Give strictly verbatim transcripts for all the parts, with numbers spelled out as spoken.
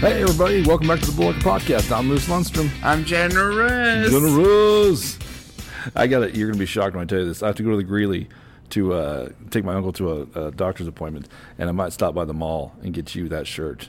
Hey everybody, welcome back to the Bullhucker Podcast. I'm Moose Lundstrom. I'm Generous. Generous. I got it. You're going to be shocked when I tell you this. I have to go to the Greeley to uh, take my uncle to a, a doctor's appointment, and I might stop by the mall and get you that shirt.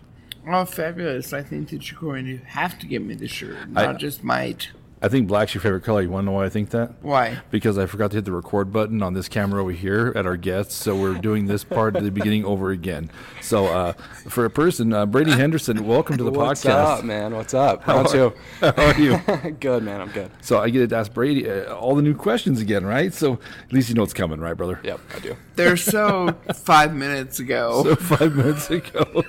Oh, fabulous. I think that you're going to have to get me the shirt, not I, just might. I think black's your favorite color. You want to know why I think that? Why? Because I forgot to hit the record button on this camera over here at our guests, so we're doing this part at the beginning over again. So uh, for a person, uh, Brady Henderson, welcome to the What's podcast. What's up, man? What's up? How, How, are, how are you? Good, man. I'm good. So I get to ask Brady uh, all the new questions again, right? So at least you know it's coming, right, brother? Yep, I do. They're so five minutes ago. So five minutes ago.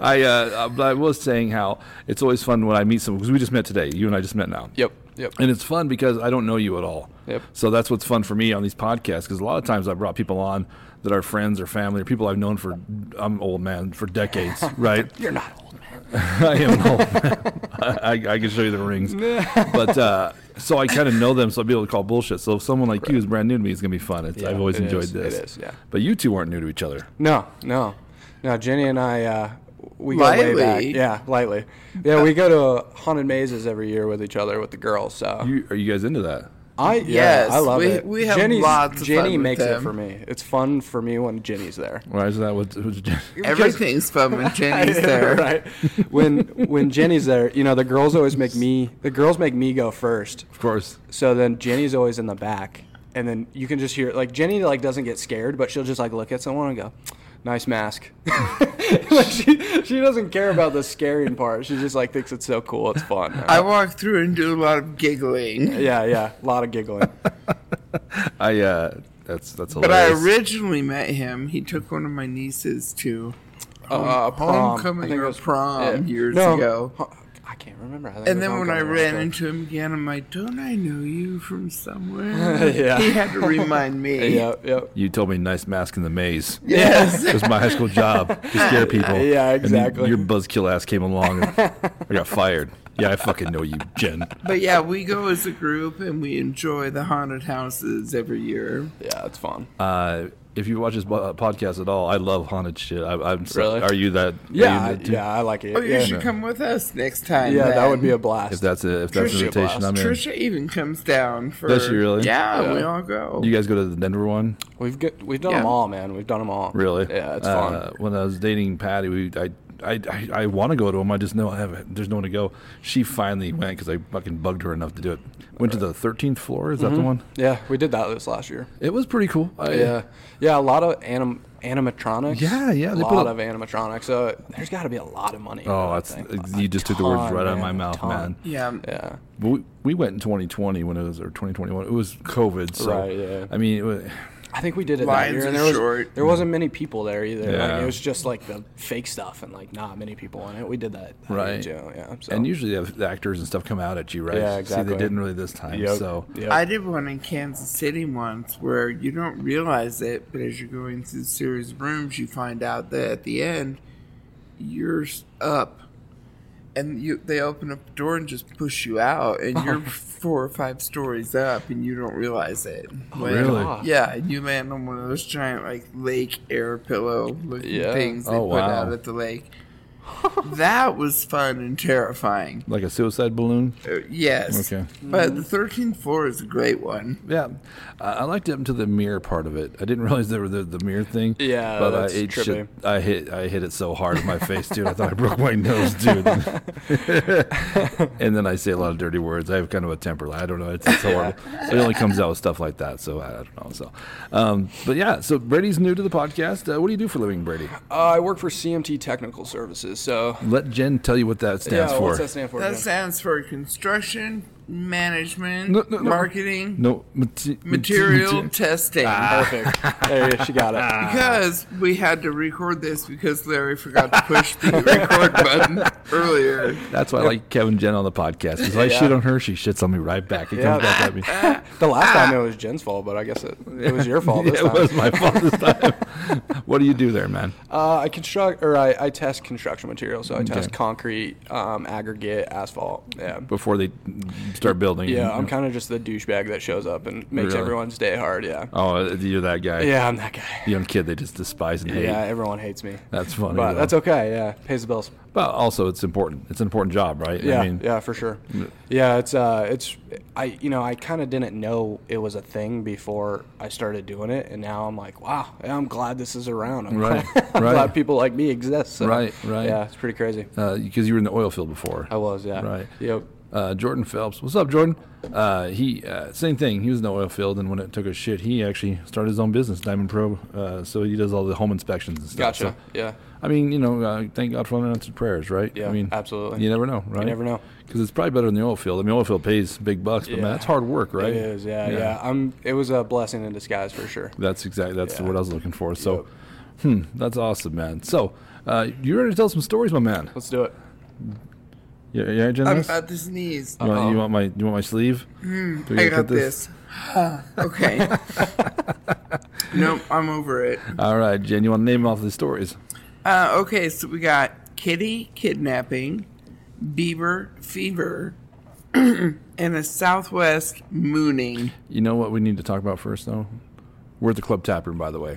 I uh, I was saying how it's always fun when I meet someone, because we just met today. You and I just met now. Yep, yep. And it's fun because I don't know you at all. Yep. So that's what's fun for me on these podcasts, because a lot of times I brought people on that are friends or family or people I've known for, I'm old man, for decades, right? You're not old man. I am old man. I, I can show you the rings. But uh, so I kind of know them, so I'll be able to call bullshit. So if someone like right. you is brand new to me, it's going to be fun. It's, yeah, I've always it enjoyed is. this. It is, yeah. But you two aren't new to each other. No, no. No, Jenny and I... Uh, We go lightly. way back. Yeah, lightly. Yeah, we go to haunted mazes every year with each other with the girls. So you, are you guys into that? I yeah, yes, I love we, it. We have Jenny's, lots of Jenny fun makes with them. It for me. It's fun for me when Jenny's there. Why is that? What's, what's Jenny? Everything's fun when Jenny's there, right? When when Jenny's there, you know the girls always make me. The girls make me go first, of course. So then Jenny's always in the back, and then you can just hear like Jenny like doesn't get scared, but she'll just like look at someone and go, nice mask. Like she, she doesn't care about the scaring part. She just like thinks it's so cool. It's fun. Right? I walk through and do a lot of giggling. Yeah, yeah, a lot of giggling. I uh, that's that's hilarious. But I originally met him. He took one of my nieces to uh, prom. homecoming I think or it was, prom yeah. years no. ago. I can't remember. I think and then when I ran ago. into him again, I'm like, don't I know you from somewhere? Yeah. He had to remind me. Yep, yep. You told me nice mask in the maze. Yes. It was my high school job to scare people. Yeah, exactly. And your buzzkill ass came along and I got fired. Yeah, I fucking know you, Jen. But yeah, we go as a group and we enjoy the haunted houses every year. Yeah, it's fun. Uh, if you watch this podcast at all, I love haunted shit. I, I'm so, really? Are you that? Yeah, you that yeah, I like it. Oh, you yeah, should no. come with us next time. Yeah, then. That would be a blast. If that's a, if that's Trisha an invitation, I'm in. Trisha even comes down for. Does she really? Yeah, yeah, we all go. You guys go to the Denver one? We've got, we've done yeah. them all, man. We've done them all. Really? Yeah, it's fun. Uh, when I was dating Patty, we I. I I, I want to go to them. I just know I have. There's no one to go. She finally went because I fucking bugged her enough to do it. Went right. to the thirteenth floor. Is mm-hmm. that the one? Yeah, we did that this last year. It was pretty cool. I, yeah, yeah, a lot of anim, animatronics. Yeah, yeah, a they lot put up, of animatronics. So there's got to be a lot of money. Oh, that's that you just ton, took the words right man, out of my mouth, ton. man. Yeah, yeah. But we, we went in twenty twenty when it was or twenty twenty-one. It was COVID. So, right. Yeah. I mean. It was, I think we did it that year, and there, was, there wasn't many people there either. Yeah. Like, it was just like the fake stuff and like not many people in it. We did that. that right. Year, yeah, so. And usually they have the actors and stuff come out at you, right? Yeah, exactly. See, they didn't really this time. Yep. So yep. I did one in Kansas City once where you don't realize it, but as you're going through the series of rooms, you find out that at the end, you're up. And you, they open up the door and just push you out, and you're four or five stories up, and you don't realize it. Oh, like, really? Yeah, and you land on one of those giant like lake air pillow-looking yeah. things they oh, put wow. out at the lake. That was fun and terrifying. Like a suicide balloon? Uh, yes. Okay. But the thirteenth floor is a great one. Yeah. Uh, I liked it up to the mirror part of it. I didn't realize there were the, the mirror thing. Yeah, but that's I ate shit. I hit I hit it so hard with my face, dude. I thought I broke my nose, dude. And then I say a lot of dirty words. I have kind of a temper. I don't know. It's, it's horrible. It only comes out with stuff like that, so I don't know. So, um, But yeah, so Brady's new to the podcast. Uh, what do you do for a living, Brady? Uh, I work for C M T Technical Services. So let Jen tell you what that stands yeah, for. What's that stand for? That Jen? stands for construction management no, no, no. marketing no mate- material mate- testing. Ah. Perfect. There she got it. Because we had to record this because Larry forgot to push the record button earlier. That's why I like Kevin Jen on the podcast. Because yeah. I shit on her, she shits on me right back. It yeah. comes back at me. The last time it was Jen's fault, but I guess it, it was your fault. This yeah, it time. was my fault this time. What do you do there, man? Uh, I construct or I, I test construction materials. So I okay. test concrete, um, aggregate, asphalt. Yeah. Before they start building. Yeah, and, I'm kind of just the douchebag that shows up and makes really? everyone's day hard, yeah. Oh, you're that guy. Yeah, I'm that guy. Young kid they just despise and hate. Yeah, everyone hates me. That's funny. But though. That's okay, yeah. Pays the bills. But also, it's important. It's an important job, right? Yeah, I mean, yeah, for sure. Yeah, it's, uh, it's, I, you know, I kind of didn't know it was a thing before I started doing it, and now I'm like, wow, yeah, I'm glad this is around. I'm, right, glad, right. I'm glad people like me exist. So. Right, right. Yeah, it's pretty crazy. Because uh, you were in the oil field before. I was, yeah. Right. Yep. Uh, Jordan Phelps. What's up, Jordan? Uh, he uh, same thing. He was in the oil field, and when it took a shit, he actually started his own business, Diamond Pro. Uh, so he does all the home inspections and stuff. Gotcha. So, yeah. I mean, you know, uh, thank God for unanswered prayers, right? Yeah. I mean, absolutely. You never know, right? You never know, because it's probably better than the oil field. I mean, oil field pays big bucks, but yeah. man, that's hard work, right? It is. Yeah, yeah. yeah. I'm. It was a blessing in disguise for sure. That's exactly. That's yeah. what I was looking for. So, yep. hmm, that's awesome, man. So, uh, you ready to tell some stories, my man? Let's do it. Yeah, yeah, Jen. I'm about to sneeze. You want, you want my? You want my sleeve? Mm, I got this. this. Okay. Nope, I'm over it. All right, Jen. You want to name off the stories? Uh, okay, so we got kitty kidnapping, Bieber fever, and a Southwest mooning. You know what we need to talk about first, though? We're at the Club Taproom, by the way.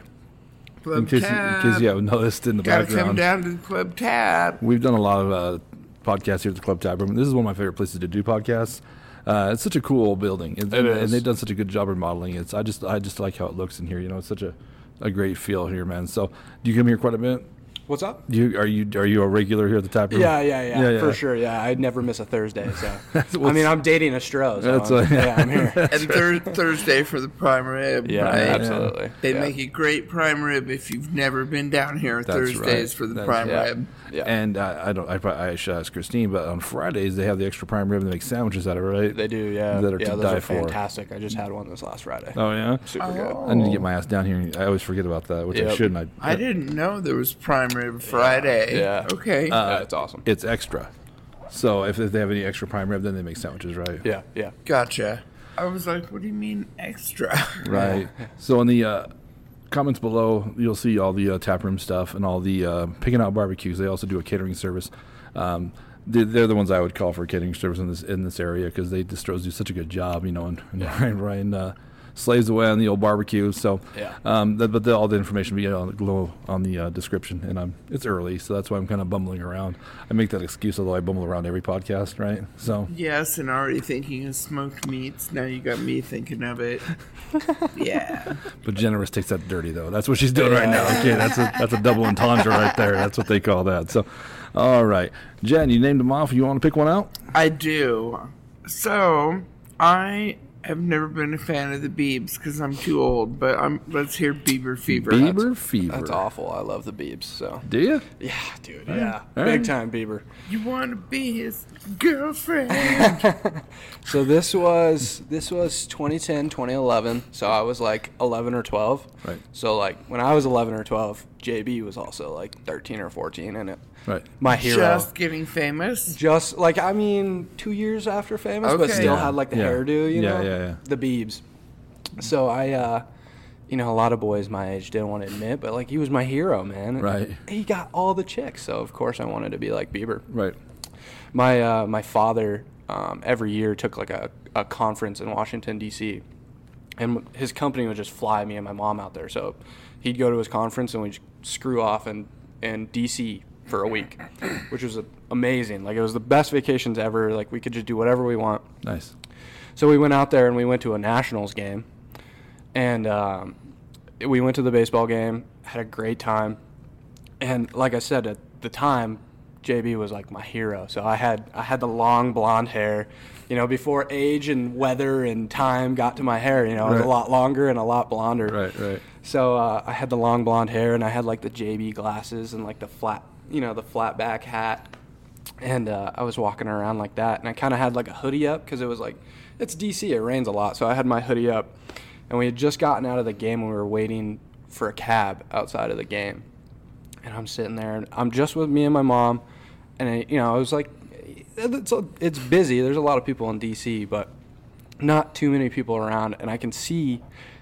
Club in case, Tap. In case you haven't noticed in the Gotta background. Gotta come down to the Club Tap. We've done a lot of uh, podcasts here at the Club Taproom. This is one of my favorite places to do podcasts. Uh, it's such a cool old building. It, it and, is. And they've done such a good job remodeling. It's I just I just like how it looks in here. You know, it's such a, a great feel here, man. So do you come here quite a bit? What's up? You, are you are you a regular here at the Taproom? Yeah, yeah, yeah, yeah, yeah. For sure, yeah. I'd never miss a Thursday, so. I mean, I'm dating a Stroh, so that's I'm, a, yeah. yeah, I'm here. And thir- Thursday for the prime rib, yeah, right? Absolutely. Yeah. They yeah. make a great prime rib if you've never been down here that's Thursdays right. for the that's, prime yeah. rib. Yeah. And uh, I don't. I, probably, I should ask Christine, but on Fridays, they have the extra prime rib and they make sandwiches out of it, right? They do, yeah. That are yeah, to those die are for. fantastic. I just had one this last Friday. Oh, yeah? Super oh. good. I need to get my ass down here. I always forget about that, which yep. I shouldn't. I, I didn't know there was prime rib. Friday. Yeah. yeah. Okay. Uh, yeah, that's awesome. It's extra. So if, if they have any extra prime rib, then they make sandwiches, right? Yeah. Yeah. Gotcha. I was like, what do you mean extra? Right. So in the uh, comments below, you'll see all the uh, taproom stuff and all the uh, picking out barbecues. They also do a catering service. Um, they're, they're the ones I would call for catering service in this in this area because they just do such a good job, you know, and, and yeah. Ryan, Ryan uh, slaves away on the old barbecue. So, yeah. um, that, but the, all the information will be on the, glow on the uh, description. And I'm, it's early, so that's why I'm kind of bumbling around. I make that excuse, although I bumble around every podcast, right? So yes, and already thinking of smoked meats. Now you got me thinking of it. Yeah. But generous takes that dirty, though. That's what she's doing yeah. right now. Okay, that's a that's a double entendre right there. That's what they call that. So, all right, Jen, you named them off. You want to pick one out? I do. So I. I've never been a fan of the Biebs because I'm too old, but I'm. Let's hear Bieber Fever. Bieber that's, Fever. That's awful. I love the Biebs. So. Do you? Yeah, dude. All yeah, right. Big time Bieber. You want to be his girlfriend? So this was this was twenty ten, twenty eleven. So I was like eleven or twelve. Right. So like when I was eleven or twelve, J B was also like thirteen or fourteen, and it. Right. My hero. Just getting famous. Just like I mean, two years after famous, okay. but still yeah. had like the yeah. hairdo, you yeah, know, yeah, yeah. the Biebs. So I, uh, you know, a lot of boys my age didn't want to admit, but like he was my hero, man. Right. He got all the chicks, so of course I wanted to be like Bieber. Right. My uh, my father um, every year took like a, a conference in Washington D C, and his company would just fly me and my mom out there. So he'd go to his conference and we'd screw off and and D C for a week, which was amazing. Like it was the best vacations ever. Like we could just do whatever we want. Nice. So we went out there and we went to a Nationals game, and um, we went to the baseball game. Had a great time, and like I said at the time, J B was like my hero. So I had I had the long blonde hair, you know, before age and weather and time got to my hair. You know, right. It was a lot longer and a lot blonder. Right, right. So uh, I had the long blonde hair and I had like the J B glasses and like the flat. you know, the flat back hat. And uh, I was walking around like that. And I kind of had like a hoodie up because it was like, it's D C, it rains a lot. So I had my hoodie up. And we had just gotten out of the game and we were waiting for a cab outside of the game. And I'm sitting there and I'm just with me and my mom. And, I, you know, I was like, it's, it's busy. There's a lot of people in D C, but not too many people around. And I can see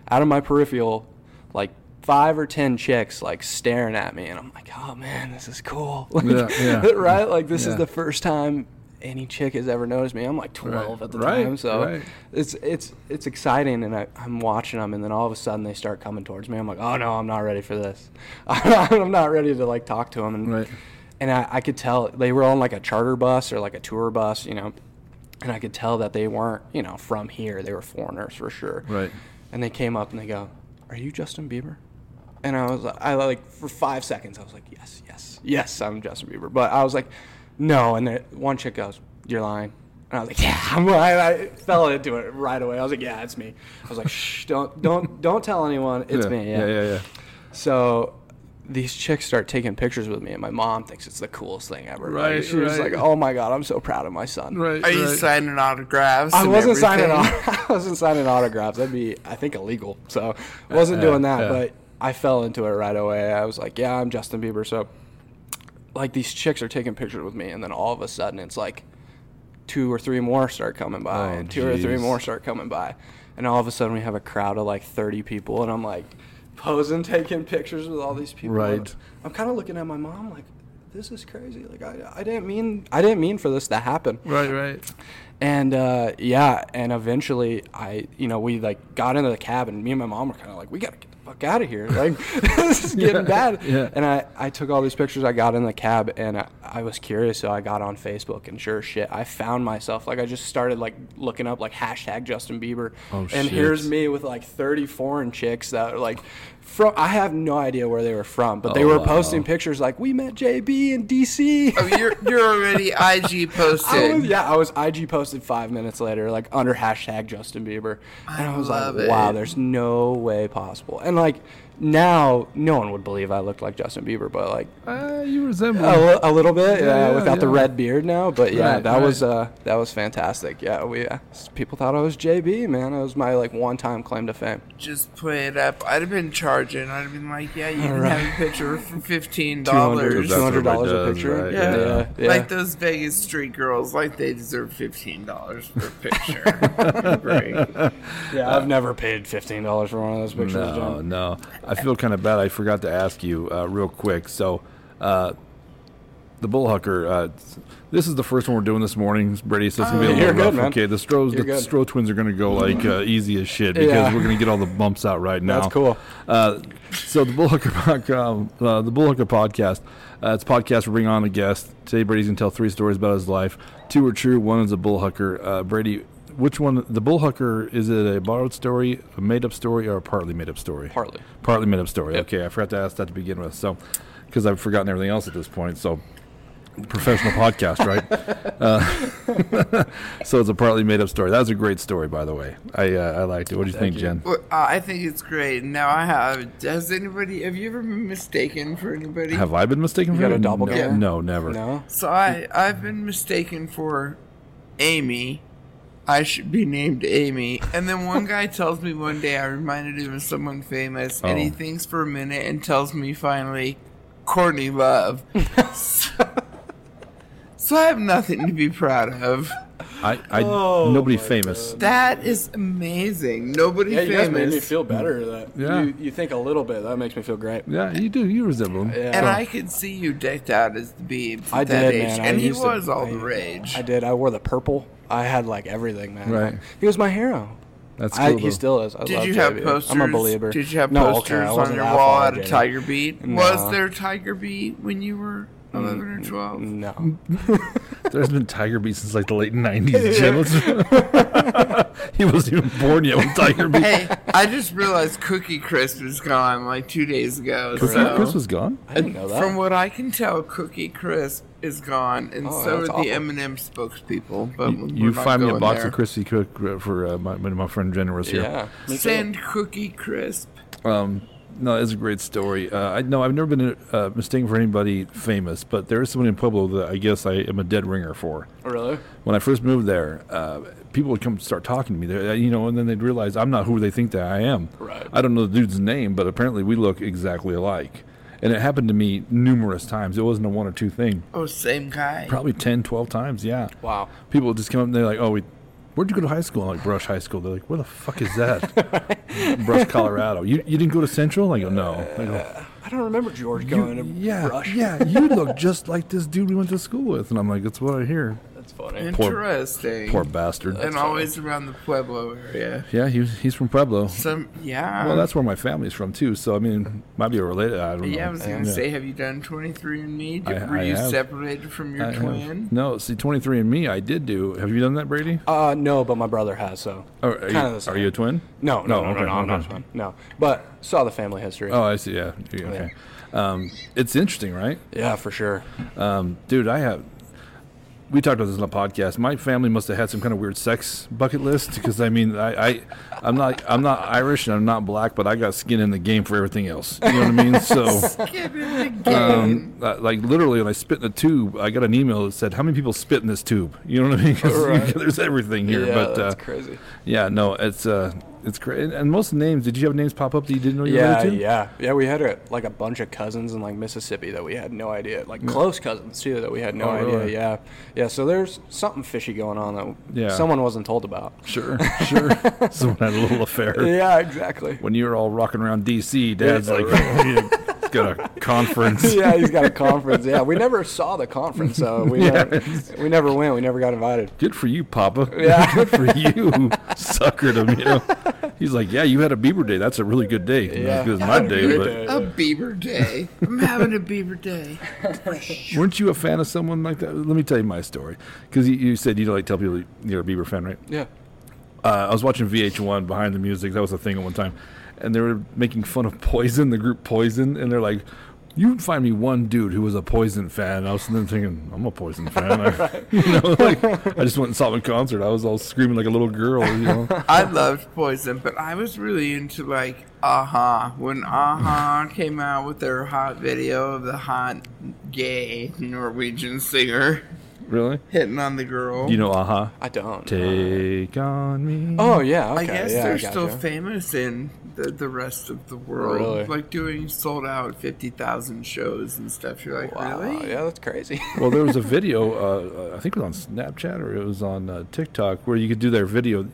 out of my peripheral, like, five or ten chicks like staring at me, and I'm like, oh man, this is cool. Like, yeah, yeah, right? Like this yeah. is the first time any chick has ever noticed me. I'm like twelve right. at the right. time, so right. it's it's it's exciting, and I, I'm watching them, and then all of a sudden they start coming towards me. I'm like, oh no, I'm not ready for this. I'm not ready to like talk to them, and right. and I, I could tell they were on like a charter bus or like a tour bus, you know, and I could tell that they weren't, you know, from here. They were foreigners for sure. Right. And they came up and they go, "Are you Justin Bieber?" And I was I like for five seconds I was like, yes, yes, yes, I'm Justin Bieber. But I was like, no. And then one chick goes, "You're lying." And I was like, yeah, I'm lying. I fell into it right away. I was like, yeah, it's me. I was like, shh, don't, don't, don't tell anyone. It's yeah, me. Yeah. yeah, yeah, yeah. So these chicks start taking pictures with me, and my mom thinks it's the coolest thing ever. Right. Like, she right. was like, "Oh my God, I'm so proud of my son." Right. Are right. you signing autographs? I wasn't signing. I wasn't signing autographs. That'd be, I think, illegal. So I wasn't uh, doing that, uh, but. I fell into it right away. I was like, yeah, I'm Justin Bieber. So, like, these chicks are taking pictures with me, and then all of a sudden it's like two or three more start coming by, oh, and two geez. or three more start coming by. And all of a sudden we have a crowd of, like, thirty people, and I'm, like, posing, taking pictures with all these people. Right. And I'm kind of looking at my mom like, this is crazy. Like, I, I didn't mean I didn't mean for this to happen. Right, right. And, uh, yeah, and eventually I, you know, we, like, got into the cab, and me and my mom were kind of like, we got to get out of here, like this is getting yeah, bad yeah. And I, I took all these pictures. I got in the cab, and I, I was curious, so I got on Facebook, and sure as shit I found myself, like, I just started, like, looking up, like, hashtag Justin Bieber, oh, and shit. Here's me with, like, thirty foreign chicks that are, like, from, I have no idea where they were from, but oh, they were wow. posting pictures like, we met J B in D C Oh, you're you're already I G posted. I was, yeah, I was I G posted five minutes later, like, under hashtag Justin Bieber, and I, I was like, it. wow, there's no way possible. And, like, now no one would believe I looked like Justin Bieber, but, like, uh, you resemble a, a little bit, yeah, yeah, yeah without yeah. the red beard now. But yeah, right, that right. was uh, that was fantastic. Yeah, we uh, people thought I was J B, man. It was my, like, one time claim to fame. Just play it up. I'd have been charging. I'd have been like, yeah, you can right. have a picture for fifteen dollars, two hundred dollars a picture. Right? Yeah. Yeah. Yeah. yeah, like those Vegas street girls, like, they deserve fifteen dollars per picture. Yeah, I've never paid fifteen dollars for one of those pictures. No, John. no. I feel kind of bad. I forgot to ask you uh, real quick. So, uh, the Bullhucker, uh, this is the first one we're doing this morning. Brady says it's going to be a little rough. Good, okay, the Strohs, the Stroh twins are going to go, like, uh, easy as shit because yeah. we're going to get all the bumps out right now. That's cool. Uh, so, the Bullhucker, uh, the Bullhucker podcast, uh, it's a podcast we bring on a guest. Today, Brady's going to tell three stories about his life. Two are true. One is a Bullhucker. Uh, Brady, which one, the Bullhucker, is it a borrowed story, a made-up story, or a partly made-up story? Partly. Partly made-up story. Yep. Okay, I forgot to ask that to begin with, so, because I've forgotten everything else at this point, so, professional podcast, right? Uh, so it's a partly made-up story. That was a great story, by the way. I uh, I liked it. What do you Thank think, you. Jen? Well, uh, I think it's great. Now, I have, has anybody, have you ever been mistaken for anybody? Have I been mistaken you for anybody? You got a doppelganger? No, no, never. No? So I, I've been mistaken for Amy. I should be named Amy. And then one guy tells me one day I reminded him of someone famous, oh. and he thinks for a minute and tells me finally, Courtney Love. so, so I have nothing to be proud of. I, I oh nobody famous. God. That is amazing. Nobody yeah, you famous. You guys made me feel better. That yeah. you, you think a little bit. That makes me feel great. Yeah, you do. You resemble him. Yeah. And oh. I could see you decked out as the Biebs at that age. Man. And I he was to, all I, the rage. I did. I wore the purple. I had, like, everything, man. Right. He was my hero. That's cool. I, he still is. I did love you have J B. Posters? I'm a believer. Did you have no, posters okay, on your wall at a Tiger Beat? No. Was there Tiger Beat when you were eleven mm, or twelve? No. There's been Tiger Beat since, like, the late nineties. Yeah. He wasn't even born yet with Tiger Beat. Hey, I just realized Cookie Crisp was gone, like, two days ago. Cookie so. Crisp was gone? I didn't know that. From what I can tell, Cookie Crisp is gone, and oh, so are awful. The M and M spokespeople. But you you find me a box there. Of Crispy Cook for uh, my my friend Jen was here. Yeah, send too. Cookie Crisp. Um, no, it's a great story. Uh, I no, I've never been uh, mistaken for anybody famous, but there is someone in Pueblo that I guess I am a dead ringer for. Oh, really? When I first moved there, uh, people would come start talking to me, there, you know, and then they'd realize I'm not who they think that I am. Right. I don't know the dude's name, but apparently we look exactly alike. And it happened to me numerous times. It wasn't a one or two thing. Oh, same guy. Probably ten, twelve times, yeah. Wow. People just come up and they're like, oh, we, where'd you go to high school? I'm like, Brush High School. They're like, where the fuck is that? Brush, Colorado. You you didn't go to Central? I go, no. I, go, I don't remember George going you, to yeah, Brush. Yeah, you look just like this dude we went to school with. And I'm like, that's what I hear. It's funny. Interesting. Poor, poor bastard. That's and funny. Always around the Pueblo area. Yeah, he, he's from Pueblo. Some, yeah. Well, that's where my family's from, too. So, I mean, might be related. I don't yeah, know. Yeah, I was going to yeah. say, have you done Twenty Three and Me? Were I you have. separated from your I twin? Have. No, see, Twenty Three and Me, I did do. Have you done that, Brady? Uh, no, but my brother has, so. Oh, are, you, are you a twin? No, no, no, no, okay, no, no, I'm not a twin. No, but saw the family history. Oh, I see, yeah. yeah okay. Yeah. Um, it's interesting, right? Yeah, for sure. Um, dude, I have... We talked about this on the podcast. My family must have had some kind of weird sex bucket list because I mean, I, I, I'm not, I'm not Irish and I'm not black, but I got skin in the game for everything else. You know what I mean? So, skin in the game. Um, like literally, when I spit in the tube, I got an email that said, "How many people spit in this tube?" You know what I mean? Because right. there's everything here. Yeah, but that's uh, crazy. Yeah, no, it's uh, it's crazy. And most of the names. Did you have names pop up that you didn't know you yeah, related to? Yeah, yeah, yeah. We had a, like a bunch of cousins in like Mississippi that we had no idea. Like yeah. close cousins too that we had no oh, idea. Really? Yeah. Yeah, so there's something fishy going on that yeah. someone wasn't told about. Sure, sure. Someone had a little affair. Yeah, exactly. When you were all rocking around D C, Dad's yeah, like, right. he's got a conference. Yeah, he's got a conference. Yeah, we never saw the conference, so we, yeah. never, we never went. We never got invited. Good for you, Papa. Yeah. Good for you. Suckered him, you know. He's like, yeah, you had a Bieber day. That's a really good day. Yeah. As good as my day. But. day yeah. A Bieber day. I'm having a Bieber day. Weren't you a fan of someone like that? Let me tell you my story. Because you, you said you don't like tell people you're a Bieber fan, right? Yeah. Uh, I was watching V H one, Behind the Music. That was a thing at one time. And they were making fun of Poison, the group Poison. And they're like, you can find me one dude who was a Poison fan. I was then thinking, I'm a Poison fan. I, right. You know, like I just went and saw them in concert. I was all screaming like a little girl. You know, I loved Poison, but I was really into like a-ha when a-ha came out with their hot video of the hot gay Norwegian singer. Really? Hitting on the girl. You know a-ha? Uh-huh. I don't. Take uh-huh. on me. Oh, yeah. Okay. I guess yeah, they're I still you. famous in the, the rest of the world. Really? Like doing sold out fifty thousand shows and stuff. You're like, wow. Really? Yeah, that's crazy. Well, there was a video, uh, I think it was on Snapchat or it was on uh, TikTok, where you could do their video.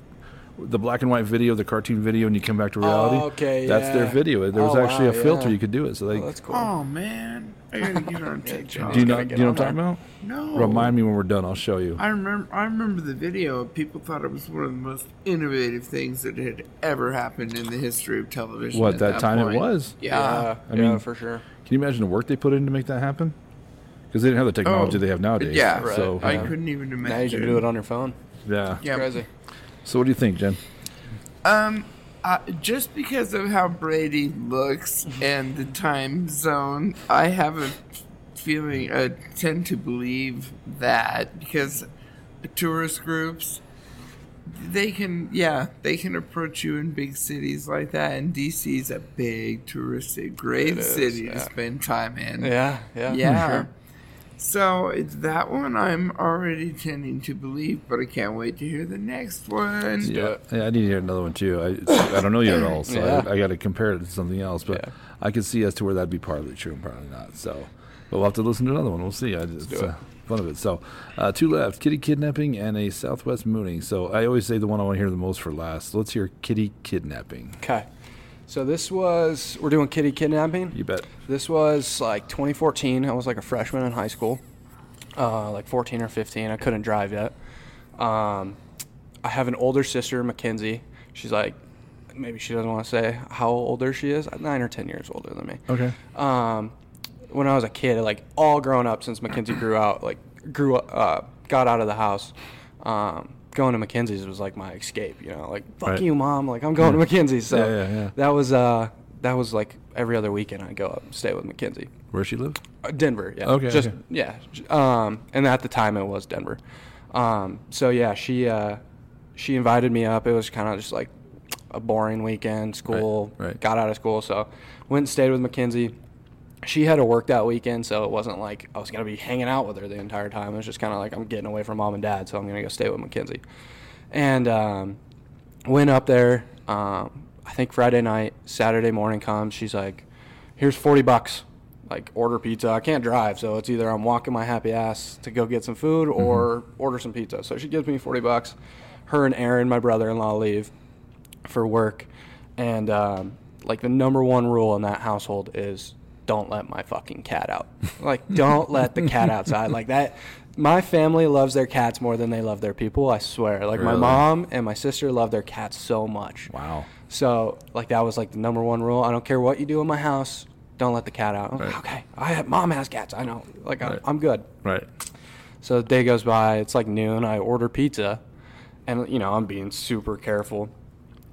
The black and white video, the cartoon video, and you come back to reality. Oh, okay, that's yeah. their video. There was oh, actually wow, a filter yeah. you could do it. So they, oh, that's cool. Oh, man. I gotta get on TikTok. Do you know, do you know what I'm talking about? No. Remind me when we're done. I'll show you. I remember I remember the video. People thought it was one of the most innovative things that had ever happened in the history of television. What, that, that time point. It was? Yeah. yeah. I mean, yeah, for sure. Can you imagine the work they put in to make that happen? Because they didn't have the technology oh, they have nowadays. Yeah, right. So, I yeah. couldn't even imagine. Now you can do it on your phone. Yeah. yeah. Crazy. So what do you think, Jen? Um, uh, just because of how Brady looks and the time zone, I have a feeling, I tend to believe that because tourist groups, they can, yeah, they can approach you in big cities like that. And D C is a big touristic, great is, city yeah. to spend time in. Yeah, yeah. Yeah. Sure. So it's that one I'm already tending to believe, but I can't wait to hear the next one. Yeah, yeah I need to hear another one, too. I I don't know you at all, so yeah. I, I got to compare it to something else. But yeah. I can see as to where that'd be partly true and partly not. So, but we'll have to listen to another one. We'll see. I just, Let's do it. Uh, fun of it. So uh, two left, kitty kidnapping and a Southwest mooning. So I always say the one I want to hear the most for last. So let's hear kitty kidnapping. Okay. So this was, we're doing kitty kidnapping. You bet. This was like twenty fourteen. I was like a freshman in high school, uh, like fourteen or fifteen. I couldn't drive yet. Um, I have an older sister, Mackenzie. She's like, maybe she doesn't want to say how older she is. nine or ten years older than me. Okay. Um, when I was a kid, like all grown up since Mackenzie grew out, like grew up, uh, got out of the house, um, going to Mackenzie's was like my escape, you know, like fuck right. you, mom, like I'm going to Mackenzie's. So yeah, yeah, yeah. that was uh that was like every other weekend I'd go up and stay with Mackenzie. Where she lived? Uh, Denver. Yeah. Okay. Just okay. yeah. Um, and at the time it was Denver. Um, so yeah, she uh she invited me up. It was kind of just like a boring weekend. School right, right. got out of school, so went and stayed with Mackenzie. She had to work that weekend, so it wasn't like I was going to be hanging out with her the entire time. It was just kind of like I'm getting away from mom and dad, so I'm going to go stay with Mackenzie. And um, went up there, um, I think Friday night, Saturday morning comes. She's like, here's forty bucks. Like, order pizza. I can't drive, so it's either I'm walking my happy ass to go get some food or mm-hmm. order some pizza. So she gives me forty bucks. Her and Aaron, my brother-in-law, leave for work. And, um, like, the number one rule in that household is – don't let my fucking cat out. Like, don't let the cat outside like that. My family loves their cats more than they love their people, I swear. Like, really? My mom and my sister love their cats so much. Wow. So, like, that was, like, the number one rule. I don't care what you do in my house. Don't let the cat out. Right. Okay. I have, Mom has cats. I know. Like, right. I'm good. Right. So the day goes by. It's, like, noon. I order pizza. And, you know, I'm being super careful,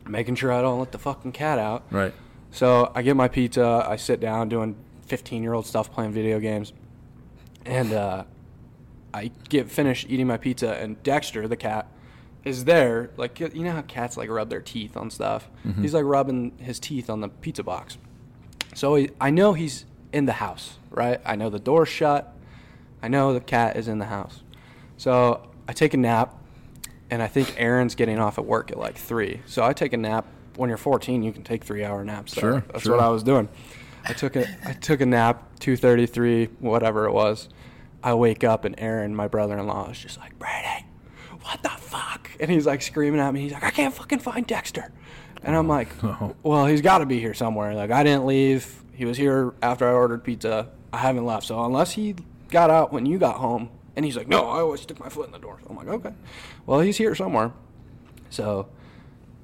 making sure I don't let the fucking cat out. Right. So I get my pizza. I sit down doing fifteen-year-old stuff, playing video games. And, uh... I get finished eating my pizza, and Dexter, the cat, is there. Like, you know how cats, like, rub their teeth on stuff? Mm-hmm. He's, like, rubbing his teeth on the pizza box. So he, I know he's in the house, right? I know the door's shut. I know the cat is in the house. So I take a nap, and I think Aaron's getting off at work at, like, three. So I take a nap. When you're fourteen, you can take three-hour naps. So sure, That's sure. what I was doing. I took a, I took a nap, two thirty, three, whatever it was. I wake up, and Aaron, my brother-in-law, is just like, Brady, what the fuck? And he's, like, screaming at me. He's like, I can't fucking find Dexter. And I'm like, well, he's got to be here somewhere. Like, I didn't leave. He was here after I ordered pizza. I haven't left. So unless he got out when you got home. And he's like, no, I always stick my foot in the door. So I'm like, okay. Well, he's here somewhere. So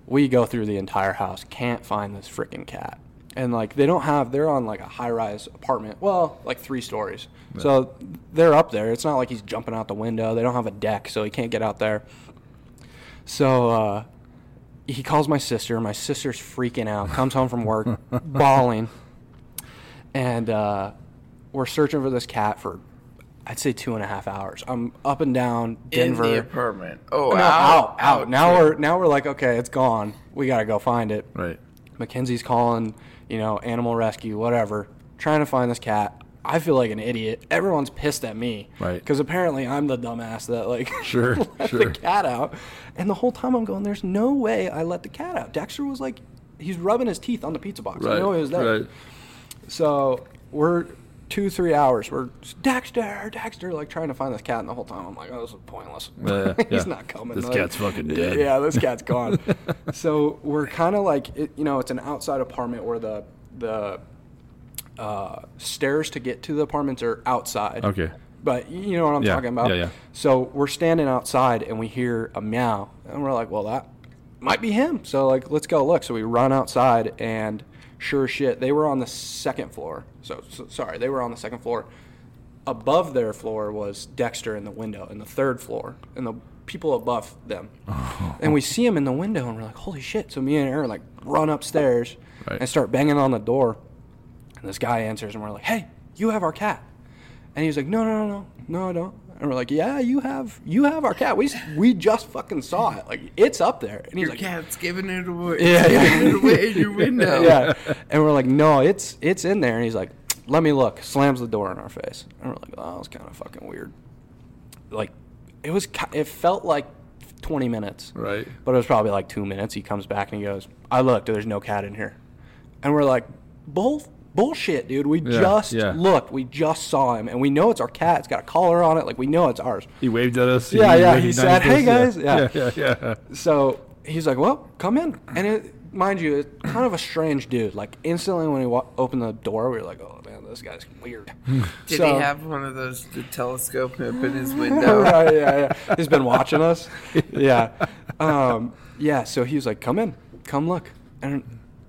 we go through the entire house. Can't find this freaking cat. And, like, they don't have – they're on, like, a high-rise apartment. Well, like, three stories. Yeah. So they're up there. It's not like he's jumping out the window. They don't have a deck, so he can't get out there. So uh, he calls my sister. My sister's freaking out, comes home from work, bawling. And uh, we're searching for this cat for, I'd say, two and a half hours. I'm up and down Denver. In the apartment. Oh, no, out, out. out. Now, yeah. we're, now we're like, okay, it's gone. We got to go find it. Right. Mackenzie's calling – you know, animal rescue, whatever, trying to find this cat. I feel like an idiot. Everyone's pissed at me. Right. Because apparently I'm the dumbass that, like, sure, let sure. the cat out. And the whole time I'm going, there's no way I let the cat out. Dexter was like, he's rubbing his teeth on the pizza box. Right. I know he was there. Right. So we're two, three hours. We're Dexter, Dexter, like, trying to find this cat. And the whole time I'm like, oh, this is pointless. Uh, he's yeah. not coming. This like, cat's fucking dead. Yeah, this cat's gone. So we're kind of like, it, you know, it's an outside apartment where the the uh, stairs to get to the apartments are outside. Okay. But you know what I'm yeah. talking about. Yeah, yeah. So we're standing outside and we hear a meow. And we're like, well, that might be him. So, like, let's go look. So we run outside and... Sure shit. They were on the second floor. So, so, sorry, they were on the second floor. Above their floor was Dexter in the window, in the third floor, and the people above them. Oh. And we see him in the window, and we're like, holy shit. So me and Aaron, like, run upstairs right. and start banging on the door. And this guy answers, and we're like, hey, you have our cat. And he's like, no, no, no, no, no, I don't. And we're like, yeah, you have you have our cat. We we just fucking saw it. Like, it's up there. And he's Your like, cat's giving it away. Yeah, yeah. Giving it away in your window. Yeah. And we're like, no, it's it's in there. And he's like, let me look. Slams the door in our face. And we're like, oh, that was kind of fucking weird. Like, it was. It felt like twenty minutes. Right. But it was probably like two minutes. He comes back and he goes, I looked. There's no cat in here. And we're like, both. Bullshit, dude. We yeah, just yeah. looked. We just saw him, and we know it's our cat. It's got a collar on it. Like, we know it's ours. He waved at us. Yeah, yeah. He said, "Hey guys." Yeah. yeah, yeah, yeah. So he's like, "Well, come in." And it, mind you, it's kind of a strange dude. Like, instantly when he wa- opened the door, we were like, "Oh man, this guy's weird." Did so, he have one of those the telescope up in his window? Right, yeah, yeah. He's been watching us. Yeah, um, yeah. So he was like, "Come in, come look." And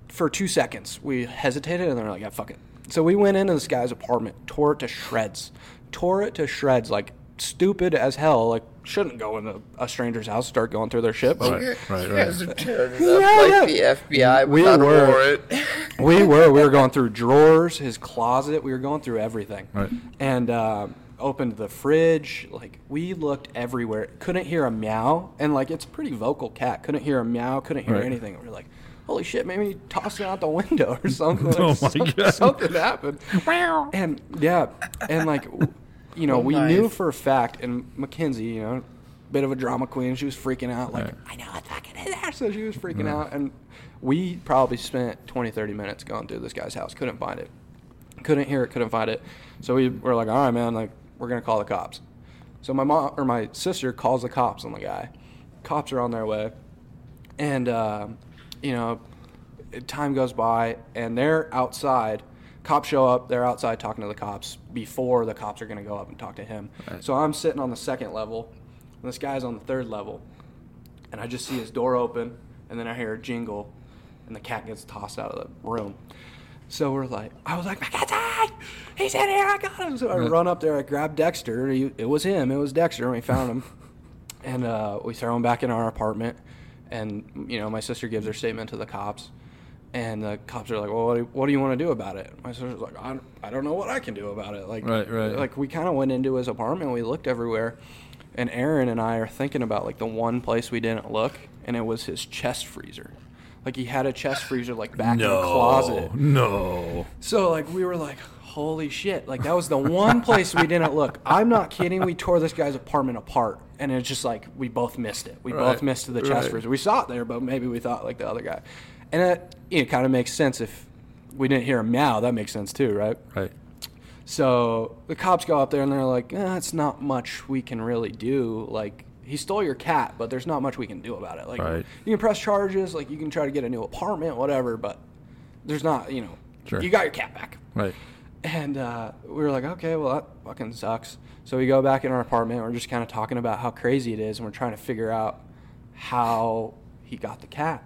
for two seconds, we hesitated, and then we're like, yeah, fuck it. So we went into this guy's apartment, tore it to shreds. Tore it to shreds, like, stupid as hell. Like, shouldn't go into a stranger's house, start going through their shit. But right, like, right, right. You guys are tearing it up yeah, like yeah. the F B I we were, it. we were. We were going through drawers, his closet. We were going through everything. Right. And uh, opened the fridge. Like, we looked everywhere. Couldn't hear a meow. And, like, it's a pretty vocal cat. Couldn't hear a meow. Couldn't hear right. anything. And we were like... holy shit, maybe toss it out the window or something. Like, oh, my something, God. Something happened. And, yeah, and, like, you know, oh, we nice. knew for a fact, and Mackenzie, you know, bit of a drama queen, she was freaking out, like, right. I know it's fucking in there. So she was freaking right. out, and we probably spent twenty, thirty minutes going through this guy's house. Couldn't find it. Couldn't hear it, couldn't find it. So we were like, all right, man, like, we're going to call the cops. So my mom, or my sister calls the cops on the guy. Cops are on their way. And, um... Uh, you know, time goes by, and they're outside. Cops show up. They're outside talking to the cops before the cops are going to go up and talk to him. Right. So I'm sitting on the second level, and this guy's on the third level. And I just see his door open, and then I hear a jingle, and the cat gets tossed out of the room. So we're like, I was like, Mackenzie! He's in here! I got him! So I run up there. I grab Dexter. He, it was him. It was Dexter. And we found him. And uh, we throw him back in our apartment. And, you know, my sister gives her statement to the cops. And the cops are like, well, what do, what do you want to do about it? My sister's like, I, I don't know what I can do about it. Like, right, right. Like, we kind of went into his apartment. We looked everywhere. And Aaron and I are thinking about, like, the one place we didn't look. And it was his chest freezer. Like, he had a chest freezer, like, back no, in the closet. No. So, like, we were like, holy shit. Like, that was the one place we didn't look. I'm not kidding. We tore this guy's apartment apart. And it's just like, we both missed it. We right. both missed the chest right. freezer. We saw it there, but maybe we thought, like, the other guy. And it, it kind of makes sense. If we didn't hear him now, that makes sense too, right? Right. So the cops go up there, and they're like, eh, it's not much we can really do. Like, he stole your cat, but there's not much we can do about it. Like, right. you can press charges, like, you can try to get a new apartment, whatever, but there's not, you know, sure. you got your cat back. Right. And uh, we were like, okay, well, that fucking sucks. So we go back in our apartment, and we're just kind of talking about how crazy it is, and we're trying to figure out how he got the cat.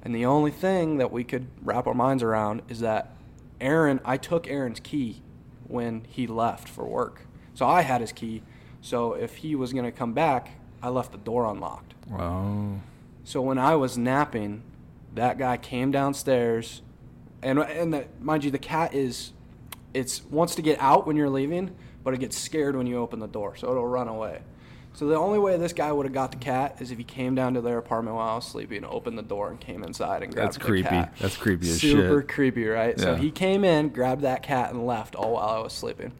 And the only thing that we could wrap our minds around is that Aaron, I took Aaron's key when he left for work. So I had his key. So if he was going to come back, I left the door unlocked. Wow. So when I was napping, that guy came downstairs, and and the, mind you, the cat is, it's wants to get out when you're leaving, but it gets scared when you open the door, so it'll run away. So the only way this guy would have got the cat is if he came down to their apartment while I was sleeping, opened the door, and came inside and grabbed That's the creepy. cat. That's creepy. That's creepy as shit. Super creepy, right? Yeah. So he came in, grabbed that cat, and left all while I was sleeping.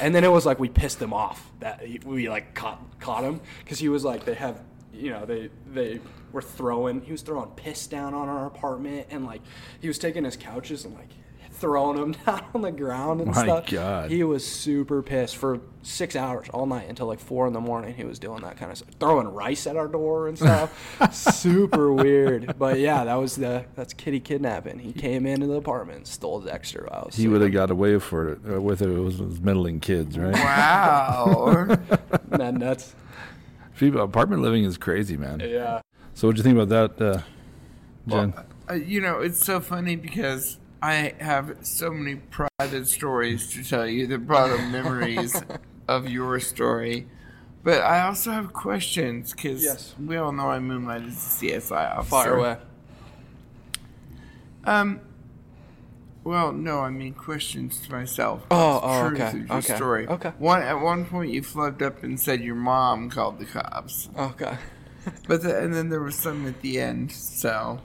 And then it was like we pissed him off. That we like caught caught him because he was like they have, you know, they they were throwing. He was throwing piss down on our apartment, and like he was taking his couches and like throwing them down on the ground and My stuff. God. He was super pissed for six hours all night until like four in the morning. He was doing that kind of stuff, throwing rice at our door and stuff. Super weird. But yeah, that was the that's kitty kidnapping. He came into the apartment, stole Dexter. While I was he would have got away for it uh, with it. It was those meddling kids, right? Wow. Man, nuts. Apartment living is crazy, man. Yeah. So what'd you think about that, uh, Jen? Well, uh, you know, it's so funny because I have so many private stories to tell you that brought up memories of your story. But I also have questions because yes. we all know I moonlight as a C S I officer. Fire away. Um, well, no, I mean questions to myself. Oh, oh okay. Truth of your okay. story. Okay. One, at one point you flubbed up and said your mom called the cops. Okay. but the, And then there was some at the end, so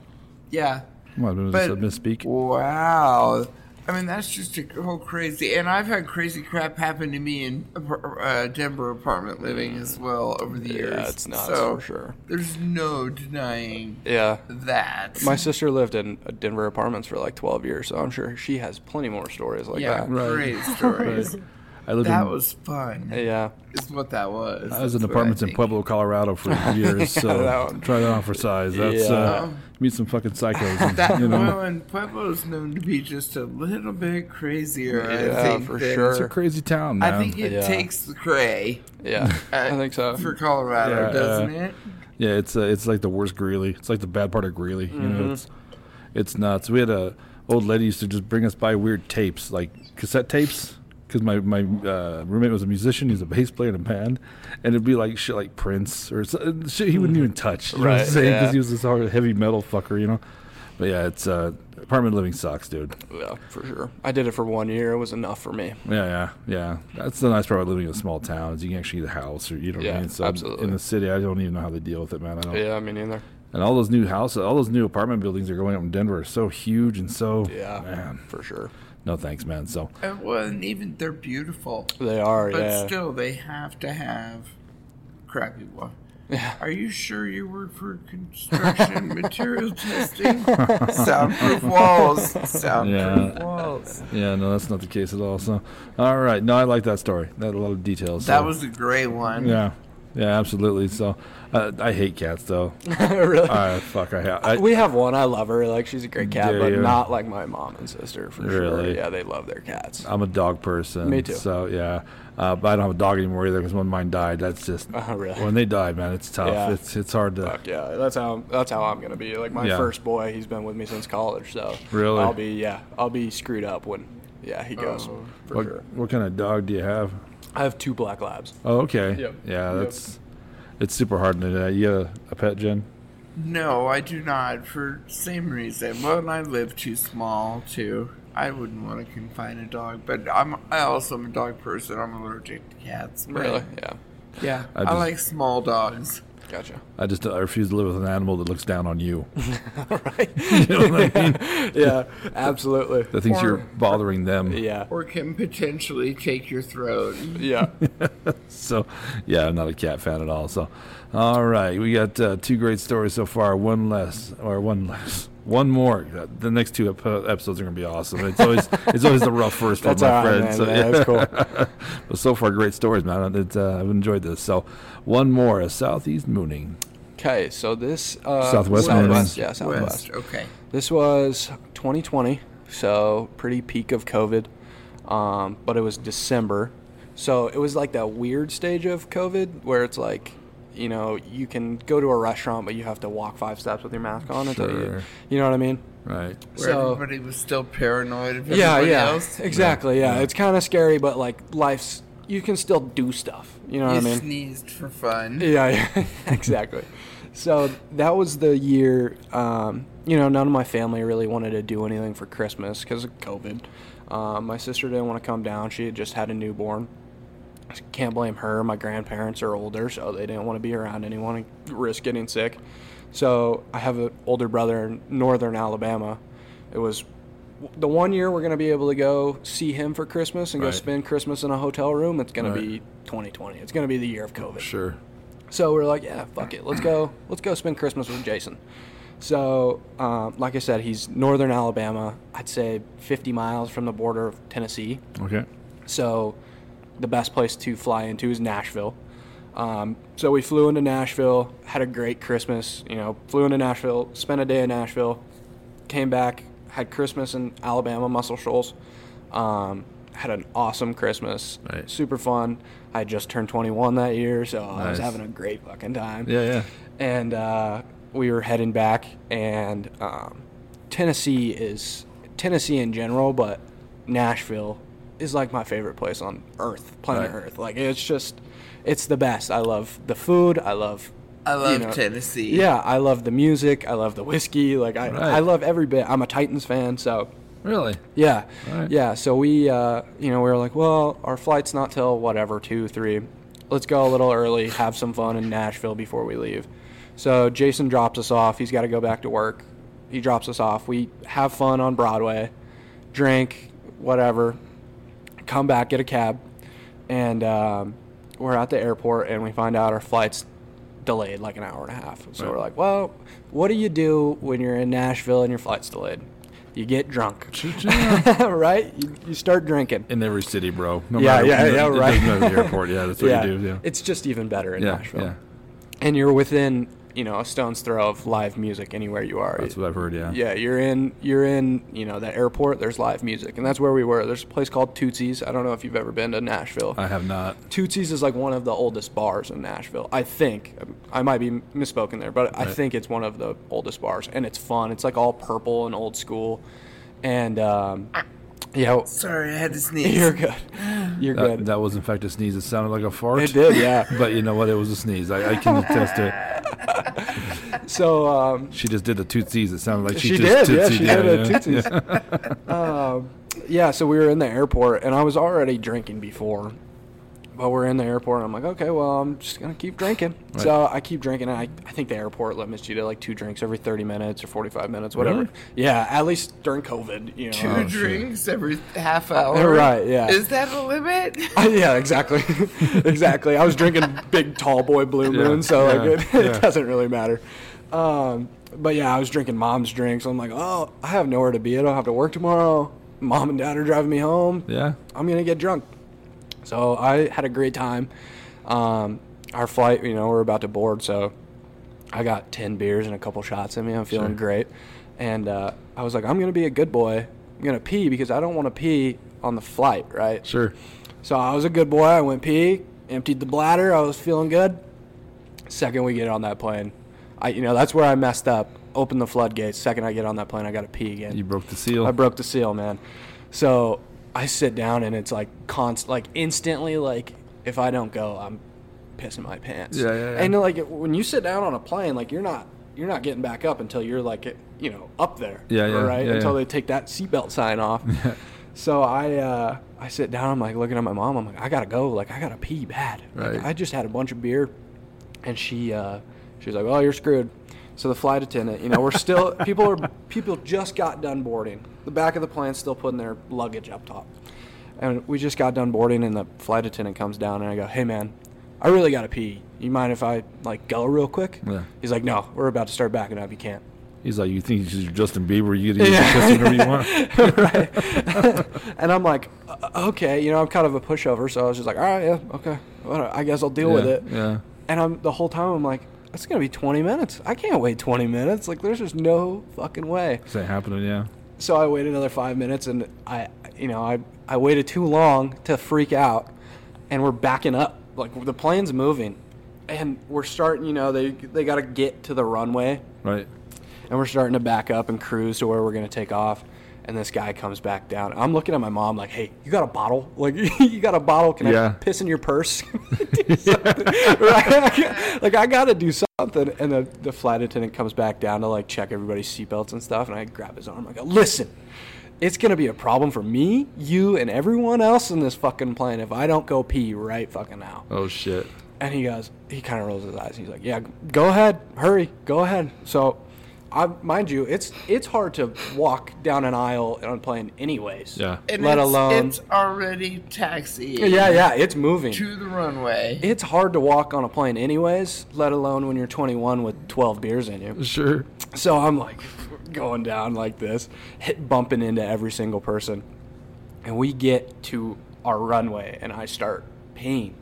yeah. Well, it was but, a misspeak. Wow. I mean, that's just a whole crazy. And I've had crazy crap happen to me in uh, Denver apartment living as well over the yeah, years. Yeah, it's nuts so for sure. There's no denying yeah. that. My sister lived in Denver apartments for like twelve years, so I'm sure she has plenty more stories like yeah, that. Yeah, great right. stories. Right. I lived that in, was fun. Yeah. Is what that was. I was that's in apartments in Pueblo, Colorado for years, yeah, so that try that on for size. That's yeah. uh, meet some fucking psychos. And, that, you know. Well, and Pueblo's known to be just a little bit crazier, yeah, I think. For sure. It's a crazy town, man. I think it yeah. takes the cray. Yeah, I think so. For Colorado, yeah, doesn't uh, it? Yeah, it's uh, it's like the worst Greeley. It's like the bad part of Greeley. Mm-hmm. You know, it's it's nuts. We had a old lady used to just bring us by weird tapes, like cassette tapes. Because my, my uh, roommate was a musician. He was a bass player in a band. And it'd be like shit like Prince or so, shit he wouldn't even touch. You right, know what I'm saying? Because yeah. he was this hard, heavy metal fucker, you know? But yeah, it's uh, apartment living sucks, dude. Yeah, for sure. I did it for one year. It was enough for me. Yeah, yeah, yeah. That's the nice part about living in a small town is you can actually get a house or you know what I mean? So absolutely. In the city, I don't even know how they deal with it, man. I don't. Yeah, I mean, either. And all those new houses, all those new apartment buildings that are going up in Denver are so huge and so, yeah, man. For sure. No thanks, man. So uh, well, and even they're beautiful. They are, but yeah. But still, they have to have crappy water. Yeah. Are you sure you work for construction material testing? Soundproof walls. Soundproof yeah. walls. Yeah, no, that's not the case at all. So, all right. No, I like that story. That had a lot of details. That so. was a great one. Yeah. Yeah, absolutely. So, uh, I hate cats, though. Really? Uh, fuck, I have. We have one. I love her. Like, she's a great cat, but you? Not like my mom and sister, for really? Sure. Yeah, they love their cats. I'm a dog person. Me too. So, yeah. Uh, but I don't have a dog anymore either because when mine died, that's just... Oh, really? When they die, man, it's tough. Yeah. It's it's hard to... Fuck, yeah. That's how, that's how I'm going to be. Like, my yeah. first boy, he's been with me since college, so... Really? I'll be, yeah. I'll be screwed up when, yeah, he goes, oh, for what, sure. What kind of dog do you have? I have two black labs. Oh, okay. Yep. Yeah, that's... Yep. It's super hard to do that. You got a pet, Jen? No, I do not. For same reason. Well, and I live too small, too. I wouldn't want to confine a dog. But I'm, I also am a dog person. I'm allergic to cats. Really? Yeah. Yeah. I, just, I like small dogs. Gotcha. I just I refuse to live with an animal that looks down on you. Right? You know what I mean? Yeah, absolutely. That thinks or, you're bothering them. Yeah. Or can potentially take your throat. Yeah. So, yeah, I'm not a cat fan at all. So, all right, we got uh, two great stories so far. One less, or one less, one more. The next two ep- episodes are gonna be awesome. It's always it's always the rough first one, my friend. So, yeah. That's cool. But so far, great stories, man. It's, uh, I've enjoyed this. So, one more, a southeast mooning. Okay, so this uh, Southwest, Southwest, yeah, Southwest. West, okay, this was twenty twenty, so pretty peak of COVID, um, but it was December, so it was like that weird stage of COVID where it's like, you know, you can go to a restaurant, but you have to walk five steps with your mask on. Sure. Until you, you know what I mean? Right. Where so, everybody was still paranoid of yeah, everybody yeah, else. Exactly, yeah. yeah. It's kind of scary, but like life's, you can still do stuff. You know what you I mean? You sneezed for fun. Yeah, yeah. Exactly. So that was the year, um, you know, none of my family really wanted to do anything for Christmas because of COVID. Um, my sister didn't want to come down. She had just had a newborn. I can't blame her. My grandparents are older, so they didn't want to be around anyone and risk getting sick. So I have an older brother in northern Alabama. It was the one year we're going to be able to go see him for Christmas and right. go spend Christmas in a hotel room. It's going right. to be twenty twenty. It's going to be the year of COVID. Sure. So we're like, yeah, fuck it. Let's go. Let's go spend Christmas with Jason. So, um, like I said, he's northern Alabama. I'd say fifty miles from the border of Tennessee. Okay. So... the best place to fly into is Nashville. Um, so we flew into Nashville, had a great Christmas, you know, flew into Nashville, spent a day in Nashville, came back, had Christmas in Alabama, Muscle Shoals, um, had an awesome Christmas, right. super fun. I just turned twenty-one that year, so nice. I was having a great fucking time. Yeah, yeah. And uh, we were heading back, and um, Tennessee is, Tennessee in general, but Nashville is like my favorite place on Earth, planet right. Earth. Like, it's just, it's the best. I love the food. I love, I love you know, Tennessee. Yeah, I love the music. I love the whiskey. Like, I, right. I love every bit. I'm a Titans fan, so. Really? Yeah, right. yeah. So we, uh, you know, we were like, well, our flight's not till whatever two, three. Let's go a little early, have some fun in Nashville before we leave. So Jason drops us off. He's got to go back to work. He drops us off. We have fun on Broadway, drink, whatever. Come back, get a cab, and um, we're at the airport, and we find out our flight's delayed like an hour and a half. So right. we're like, well, what do you do when you're in Nashville and your flight's delayed? You get drunk. Right? You, you start drinking. In every city, bro. No yeah, matter, yeah, you know, yeah, right. It the airport. Yeah, that's what yeah. you do. Yeah. It's just even better in yeah, Nashville. Yeah. And you're within, you know, a stone's throw of live music anywhere you are. That's what I've heard, yeah. Yeah, you're in, you're in, you know, that airport, there's live music. And that's where we were. There's a place called Tootsie's. I don't know if you've ever been to Nashville. I have not. Tootsie's is like one of the oldest bars in Nashville, I think. I might be misspoken there, but right. I think it's one of the oldest bars. And it's fun. It's like all purple and old school. And, um... Yeah. Sorry, I had to sneeze. You're good. You're that, good. That was, in fact, a sneeze. It sounded like a fart. It did, yeah. But you know what? It was a sneeze. I, I can attest to it. So um, she just did a tootsies. It sounded like she, she just did. Yeah, she yeah, did yeah. a tootsies. Yeah. uh, yeah. So we were in the airport, and I was already drinking before, but we're in the airport, and I'm like, okay, well, I'm just gonna keep drinking. Right. So I keep drinking, and I, I think the airport limits you to like two drinks every thirty minutes or forty-five minutes, whatever. Really? Yeah, at least during COVID, you know. Two oh, drinks shit. every half hour. Right. Yeah. Is that the limit? Uh, yeah, exactly, exactly. I was drinking big tall boy Blue Moon, yeah, so yeah, like it, yeah. it doesn't really matter. Um, but yeah, I was drinking mom's drinks. I'm like, oh, I have nowhere to be. I don't have to work tomorrow. Mom and dad are driving me home. Yeah. I'm gonna get drunk. So I had a great time. Um, our flight, you know, we're about to board, so I got ten beers and a couple shots in me. I'm feeling sure. great. And uh, I was like, I'm going to be a good boy. I'm going to pee because I don't want to pee on the flight, right? Sure. So I was a good boy. I went pee, emptied the bladder. I was feeling good. Second we get on that plane, I you know, that's where I messed up. Open the floodgates. Second I get on that plane, I got to pee again. You broke the seal. I broke the seal, man. So I sit down, and it's like constant, like instantly, like if I don't go, I'm pissing my pants. Yeah, yeah, yeah. And like when you sit down on a plane, like you're not you're not getting back up until you're like, you know, up there. Yeah, yeah. Right? Yeah, until yeah. they take that seatbelt sign off. Yeah. So I uh, I sit down. I'm like looking at my mom. I'm like, I gotta go. Like I gotta pee bad. Right. Like, I just had a bunch of beer, and she uh, she's like, oh, you're screwed. So the flight attendant, you know, we're still people are people just got done boarding. The back of the plane's still putting their luggage up top, and we just got done boarding. And the flight attendant comes down, and I go, hey man, I really gotta pee. You mind if I like go real quick? Yeah. He's like, no, we're about to start backing up. You can't. He's like, you think you're Justin Bieber? You get to use Justin whenever you want. Right. And I'm like, okay, you know, I'm kind of a pushover, so I was just like, all right, yeah, okay, well, I guess I'll deal yeah, with it. Yeah. And I'm the whole time I'm like, that's gonna be twenty minutes. I can't wait twenty minutes. Like, there's just no fucking way. Is that happening? Yeah. So I waited another five minutes, and I, you know, I I waited too long to freak out, and we're backing up. Like the plane's moving, and we're starting. You know, they they gotta get to the runway. Right. And we're starting to back up and cruise to where we're going to take off. And this guy comes back down. I'm looking at my mom like, hey, you got a bottle? Like, you got a bottle? Can yeah. I piss in your purse? Right? Like, I got to do something. And the, the flight attendant comes back down to, like, check everybody's seatbelts and stuff. And I grab his arm. I go, listen, it's going to be a problem for me, you, and everyone else in this fucking plane if I don't go pee right fucking now. Oh, shit. And he goes, he kind of rolls his eyes. He's like, yeah, go ahead. Hurry. Go ahead. So... I, mind you, it's it's hard to walk down an aisle on a plane anyways. Yeah. And let it's, alone it's already taxiing. Yeah, yeah, it's moving to the runway. It's hard to walk on a plane anyways, let alone when you're twenty-one with twelve beers in you. Sure. So I'm like going down like this, hit bumping into every single person, and we get to our runway, and I start peeing.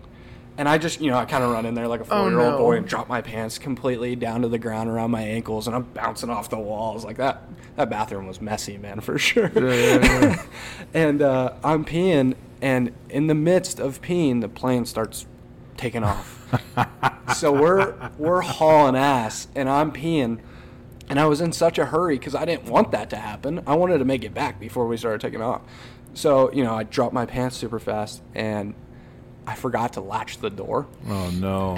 And I just, you know, I kind of run in there like a four-year-old oh, no. boy and drop my pants completely down to the ground around my ankles, and I'm bouncing off the walls. Like, that That bathroom was messy, man, for sure. Yeah, yeah, yeah. And uh, I'm peeing, and in the midst of peeing, the plane starts taking off. So we're we're hauling ass, and I'm peeing. And I was in such a hurry because I didn't want that to happen. I wanted to make it back before we started taking off. So, you know, I dropped my pants super fast, and... I forgot to latch the door. Oh, no.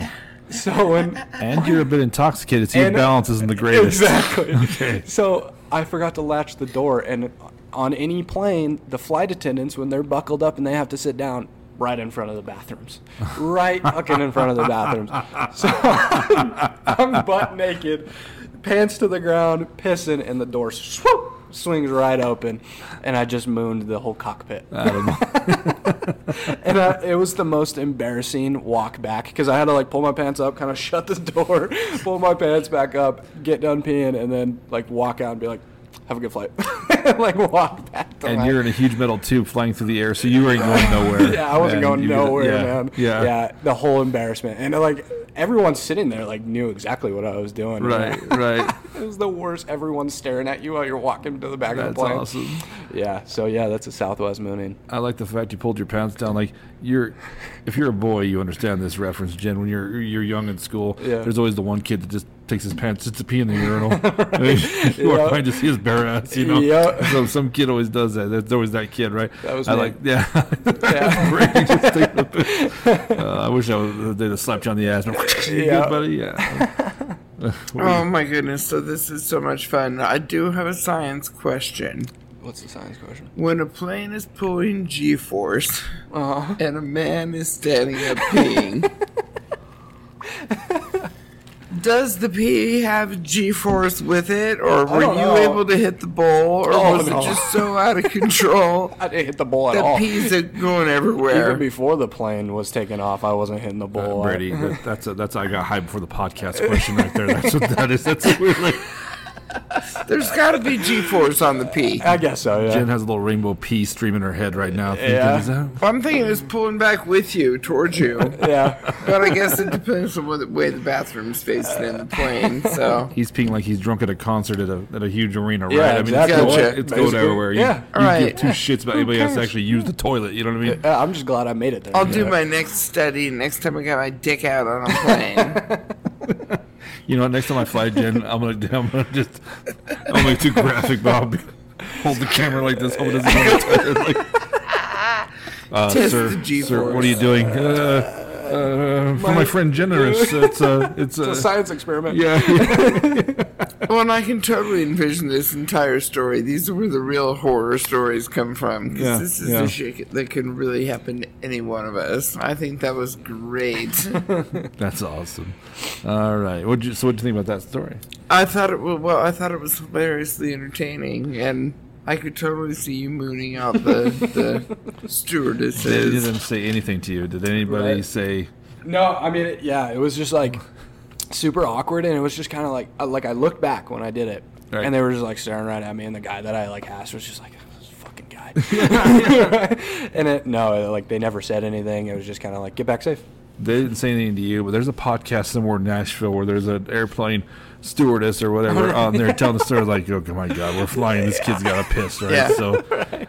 So when And you're a bit intoxicated, so your balance isn't the greatest. Exactly. Okay. So I forgot to latch the door, and on any plane, the flight attendants, when they're buckled up and they have to sit down, right in front of the bathrooms. Right fucking in front of the bathrooms. So I'm, I'm butt naked, pants to the ground, pissing, and the door swoop. Swings right open, and I just mooned the whole cockpit. I don't know. And I, it was the most embarrassing walk back because I had to like pull my pants up, kind of shut the door, pull my pants back up, get done peeing, and then like walk out and be like, "Have a good flight." Like walk back. To and my... you're in a huge metal tube flying through the air, so you weren't going nowhere. Yeah, I wasn't man. going you nowhere, did, yeah, man. Yeah, yeah, the whole embarrassment, and like. Everyone sitting there like knew exactly what I was doing. Right, right. It was the worst. Everyone's staring at you while you're walking to the back that's of the plane. That's awesome. Yeah. So yeah, that's a Southwest mooning. I like the fact you pulled your pants down. Like you're, if you're a boy, you understand this reference, Jen. When you're you're young in school, yeah. there's always the one kid that just takes his pants just to pee in the urinal. Right. I mean, you yep. are trying to see his bare ass, you know. Yep. So some kid always does that. There's always that kid, right? That was I me. Like, yeah. yeah. uh, I wish I was, they'd have slapped you on the ass. Yeah. Good buddy, yeah. Oh my goodness! So this is so much fun. I do have a science question. What's the science question? When a plane is pulling G-force uh-huh. and a man is standing up peeing, does the pee have G-force with it, or were you know. able to hit the bowl, or oh, was no. it just so out of control? I didn't hit the bowl at the all. The pee's going everywhere. Even before the plane was taking off, I wasn't hitting the bowl. Uh, Brady, that, that's a, that's I got high before the podcast question right there. That's what that is. That's really. There's got to be G-force on the P. I guess so, yeah. Jen has a little rainbow P streaming her head right now. Thinking, yeah. Is that... I'm thinking it's pulling back with you, towards you. Yeah. But I guess it depends on the way the bathroom's facing in the plane, so. He's peeing like he's drunk at a concert at a at a huge arena, right? Yeah, I mean, exactly. It's, gotcha. going, it's going everywhere. You, yeah. You right. give two yeah. shits about Who anybody else actually use the toilet, you know what I mean? Yeah, I'm just glad I made it there. I'll yeah. do my next study next time I got my dick out on a plane. You know what? Next time I fly, Jen, I'm gonna, I'm gonna just, I'm like too graphic, but I'll be, hold the camera like this. Hold it like, uh, Test sir, the sir, what are you doing? Uh, uh, for my, my friend Generous, it's a, it's, it's a, a science experiment. Yeah. yeah. Well, and I can totally envision this entire story. These are where the real horror stories come from. Because yeah, this is yeah. the shit that can really happen to any one of us. I think that was great. That's awesome. All right. What'd you, so what did you think about that story? I thought it was, well, I thought it was hilariously entertaining. And I could totally see you mooning out the, the stewardesses. They didn't say anything to you. Did anybody right. say? No, I mean, yeah, it was just like... super awkward, and it was just kind of like like I looked back when I did it, right. and they were just like staring right at me, and the guy that I like asked was just like, oh, this fucking guy. And it no, like they never said anything. It was just kind of like, get back safe. They didn't say anything to you, but there's a podcast somewhere in Nashville where there's an airplane stewardess or whatever on there telling the story like, oh my god, we're flying, this kid's got a piss, right? Yeah. So,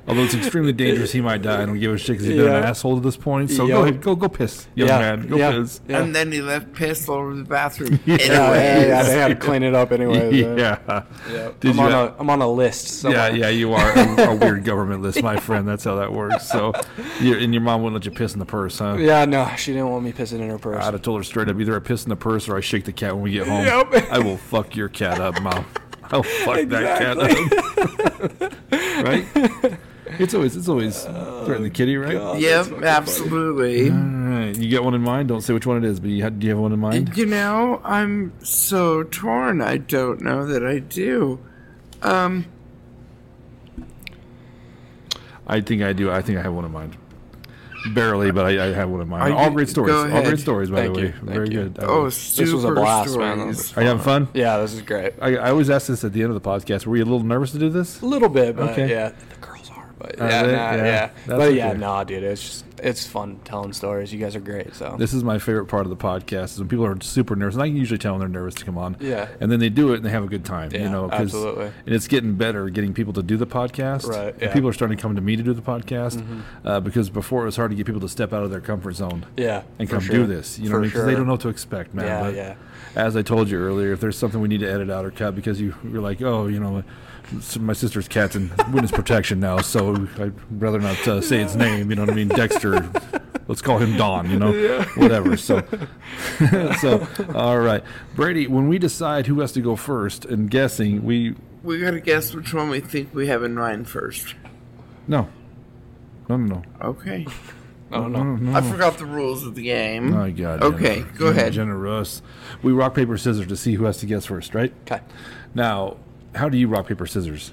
although it's extremely dangerous, he might die. I don't give a shit because he's yeah. been an asshole at this point. So yep. go ahead, go go piss, young yeah. man, go yeah. piss. Yeah. And then he left piss all over the bathroom. yeah. yeah, yeah, they had to clean it up anyway. Yeah, yeah. yeah. Did I'm, you on have... a, I'm on a list. Somewhere. Yeah, yeah, you are a, a weird government list, my friend. That's how that works. So, you're, and your mom wouldn't let you piss in the purse, huh? Yeah, no, she didn't want me pissing in her purse. I'd have told her straight up, either I piss in the purse or I shake the cat when we get home. Yep. I will fuck your cat up, Mom. I'll fuck exactly. that cat up. Right? It's always it's always uh, threaten the kitty, right? God, yep, absolutely. All right. You got one in mind? Don't say which one it is, but you have, do you have one in mind? You know, I'm so torn. I don't know that I do. Um, I think I do. I think I have one in mind. Barely, but I, I have one in mind. All great stories. All great stories, by Thank the way. You. Very Thank good. You. Oh, this was a blast, stories. man. Was Are you having fun? Yeah, this is great. I, I always ask this at the end of the podcast. Were you a little nervous to do this? A little bit, but okay. yeah. The girls are, but yeah, are nah, yeah. yeah. But yeah, nah, dude, it's just it's fun telling stories. You guys are great. So this is my favorite part of the podcast is when people are super nervous, and I can usually tell when they're nervous to come on. Yeah, and then they do it and they have a good time. Yeah, you know, absolutely. And it's getting better, getting people to do the podcast. Right. Yeah. People are starting to come to me to do the podcast mm-hmm. uh, because before it was hard to get people to step out of their comfort zone. Yeah, and come sure. do this. You know, because sure. they don't know what to expect, man. Yeah, but yeah. As I told you earlier, if there's something we need to edit out or cut because you you're like, oh, you know. My sister's cat's in witness protection now, so I'd rather not uh, say its name. You know what I mean? Dexter. Let's call him Don, you know? Yeah. Whatever. So, so, all right. Brady, when we decide who has to go first and guessing, we... we got to guess which one we think we have in mind first. No. No, no, no. Okay. Oh, no. No, no, no. I forgot the rules of the game. Oh, God. Okay, Jennifer. go Jennifer, ahead. Generous. We rock, paper, scissors to see who has to guess first, right? Okay. Now... how do you rock, paper, scissors?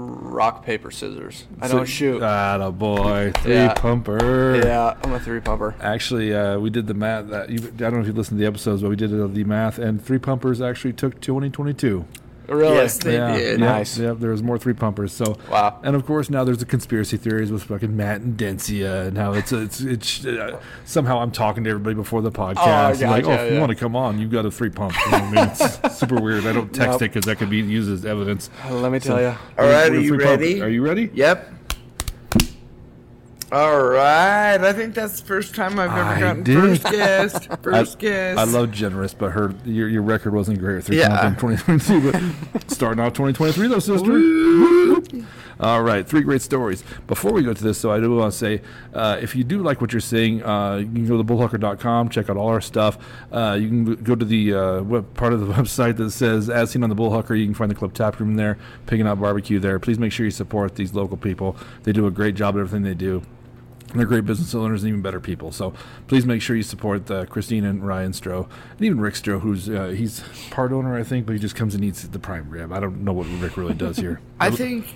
Rock, paper, scissors. I so, don't shoot. Atta boy. Three yeah. pumper. Yeah, I'm a three pumper. Actually, uh, we did the math. Uh, you, I don't know if you listened to the episodes, but we did the math, and three pumpers actually took twenty twenty-two. Really? Yes, they yeah, did. Yeah, nice. Yep, yeah, there was more three pumpers. So, wow. And, of course, now there's the conspiracy theories with fucking Matt and Densia and how it's, it's, it's uh, somehow I'm talking to everybody before the podcast. Oh, gotcha, like, oh, yeah, if you yeah. want to come on, you've got a three pump. You know what I mean? It's super weird. I don't text nope. it because that could be used as evidence. Let me tell so, you. All right, are you ready? Pump. Are you ready? Yep. All right, I think that's the first time I've ever I gotten did. first guess. First I, guess. I love Generous, but her your your record wasn't great. Three yeah. twenty twenty-two, but starting off twenty twenty-three though, sister. Woo! All right, three great stories. Before we go to this, though, I do want to say uh, if you do like what you're seeing, uh, you can go to bullhucker dot com, check out all our stuff. Uh, you can go to the uh, web, part of the website that says, as seen on the Bullhucker, you can find the Club Taproom there, picking out barbecue there. Please make sure you support these local people. They do a great job at everything they do. They're great business owners and even better people. So please make sure you support uh, Christine and Ryan Stroh, and even Rick Stroh, who's uh, he's part owner, I think, but he just comes and eats the prime rib. I don't know what Rick really does here. I think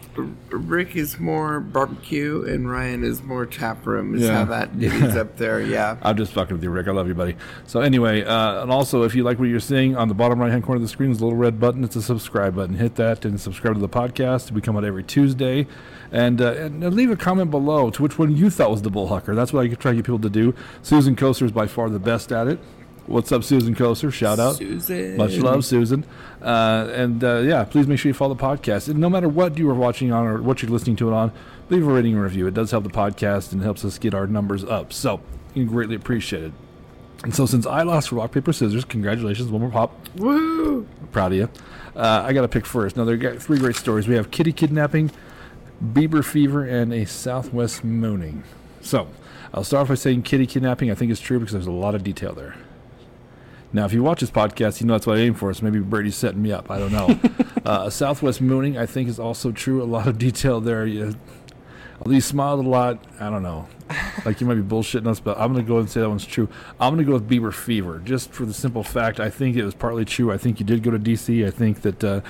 Rick is more barbecue and Ryan is more taproom. Is yeah. how that yeah. is up there. Yeah. I'm just fucking with you, Rick. I love you, buddy. So anyway, uh, and also if you like what you're seeing, on the bottom right-hand corner of the screen is a little red button. It's a subscribe button. Hit that and subscribe to the podcast. We come out every Tuesday. And, uh, and leave a comment below to which one you thought was the Bullhucker. That's what I try to get people to do. Susan Koser is by far the best at it. What's up, Susan Koser? Shout out. Susan. Much love, Susan. Uh, and, uh, yeah, please make sure you follow the podcast. And no matter what you are watching on or what you're listening to it on, leave a rating and review. It does help the podcast and helps us get our numbers up. So you can greatly appreciate it. And so since I lost rock, paper, scissors, congratulations. One more pop. Woo! Proud of you. Uh, I got to pick first. Now, there are three great stories. We have kitty kidnapping, Bieber fever, and a Southwest moaning. So, I'll start off by saying kitty kidnapping. I think it's true because there's a lot of detail there. Now, if you watch this podcast, you know that's what I aim for. So maybe Brady's setting me up. I don't know. uh, a Southwest moaning, I think, is also true. A lot of detail there. You, you smiled a lot. I don't know. Like you might be bullshitting us, but I'm going to go and say that one's true. I'm going to go with Bieber fever, just for the simple fact. I think it was partly true. I think you did go to D C. I think that uh,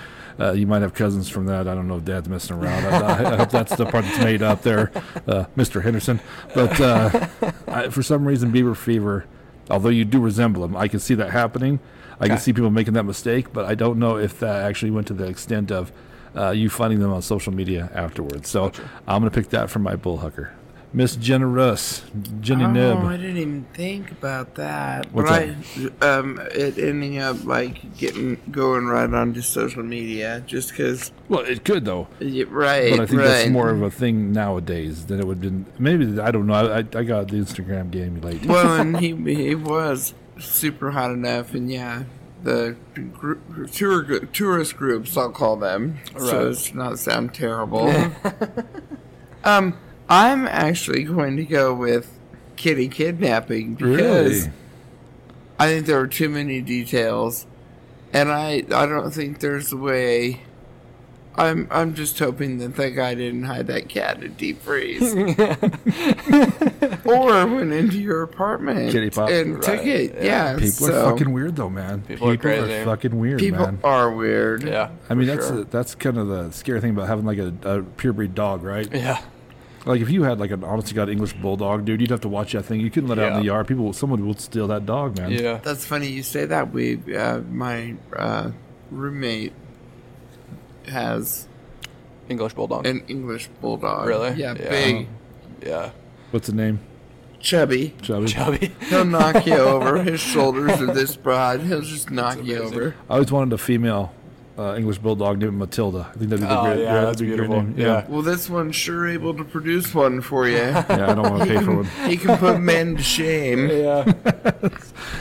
uh, you might have cousins from that. I don't know if Dad's messing around. I, I hope that's the part that's made up there, uh, Mister Henderson. But uh, I, for some reason, Bieber fever, although you do resemble him, I can see that happening. I can okay. see people making that mistake, but I don't know if that actually went to the extent of uh, you finding them on social media afterwards. So gotcha. I'm going to pick that for my Bullhucker. Miss Jenna Russ, Jenny oh, Neb. Oh, I didn't even think about that. What's right, that? Um, it ending up like getting going right onto social media, just because. Well, it could though. Yeah, right. But I think right. that's more of a thing nowadays than it would have been. Maybe I don't know. I I got the Instagram game late. Well, and he he was super hot enough, and yeah, the group, tour, tourist groups, I'll call them, right. so it's not sound terrible. um. I'm actually going to go with kitty kidnapping because really? I think there are too many details, and I, I don't think there's a way. I'm I'm just hoping that that guy didn't hide that cat in deep freeze, or went into your apartment Kitty Pop. and right. took it. Yeah, yeah. people so. are fucking weird though, man. People, people are crazy. Are fucking weird. People man. are weird. Yeah, I mean that's sure. a, that's kind of the scary thing about having like a, a purebred dog, right? Yeah. Like, if you had, like, an honest-to-God English Bulldog, dude, you'd have to watch that thing. You couldn't let it yeah. out in the yard. People, someone would steal that dog, man. Yeah. That's funny you say that. We, uh, my uh, roommate has... English Bulldog? An English Bulldog. Really? Yeah, yeah. big. Yeah. What's the name? Chubby. Chubby. Chubby. He'll knock you over. His shoulders are this broad. He'll just knock you over. I always wanted a female... Uh, English Bulldog named Matilda. I think that'd be the oh, great. Yeah, yeah, that'd be beautiful. Yeah. yeah. Well, this one's sure able to produce one for you. yeah, I don't want to pay for one. He can put men to shame. Yeah.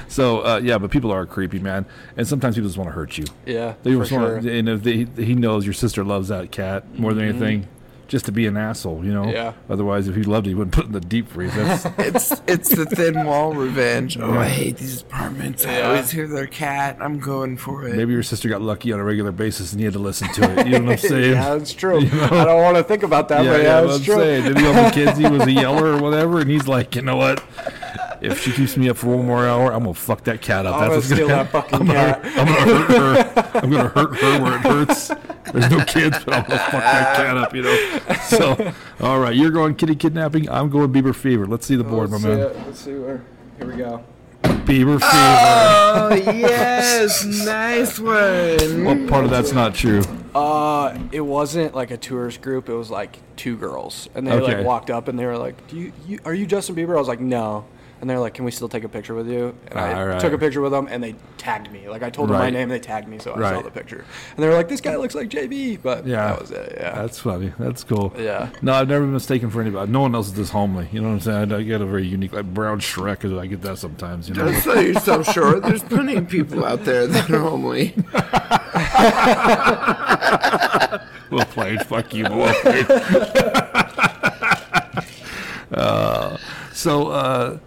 so uh, yeah, but people are creepy, man, and sometimes people just want to hurt you. Yeah. They for sure. To, and if they, he knows your sister loves that cat more than mm-hmm. anything, just to be an asshole, you know. Yeah. Otherwise, if he loved it, he wouldn't put it in the deep freeze. That's it's it's the thin wall revenge. Oh, yeah. I hate these apartments. Yeah. I always hear their cat. I'm going for it. Maybe your sister got lucky on a regular basis, and you had to listen to it. You know what I'm saying? yeah, that's true. You know? I don't want to think about that, yeah, but yeah, that's true. Saying. Maybe on Mackenzie was a yeller or whatever, and he's like, you know what? If she keeps me up for one more hour, I'm gonna fuck that cat up. I'm That's gonna steal gonna, that fucking I'm cat. Gonna, I'm gonna hurt her. I'm gonna hurt her where it hurts. There's no kids, but I'm gonna fuck that cat up, you know. So, all right, you're going kitty kidnapping. I'm going Bieber fever. Let's see the board, Let's my see man. It. Let's see where. Here we go. Bieber fever. Oh yes, nice one. What part of that's not true? Uh, it wasn't like a tourist group. It was like two girls, and they okay. like walked up and they were like, "Do you, you are you Justin Bieber?" I was like, "No." And they're like, "Can we still take a picture with you?" And I right. took a picture with them, and they tagged me. Like I told right. them my name, and they tagged me, so I right. saw the picture. And they were like, "This guy looks like J B," but yeah. that was it. Yeah, that's funny. That's cool. Yeah. No, I've never been mistaken for anybody. No one else is this homely. You know what I'm saying? I get a very unique, like brown Shrek. I get that sometimes. You know? Don't sell yourself short. There's plenty of people out there that are homely. We'll play. Fuck you, boy. uh, so. uh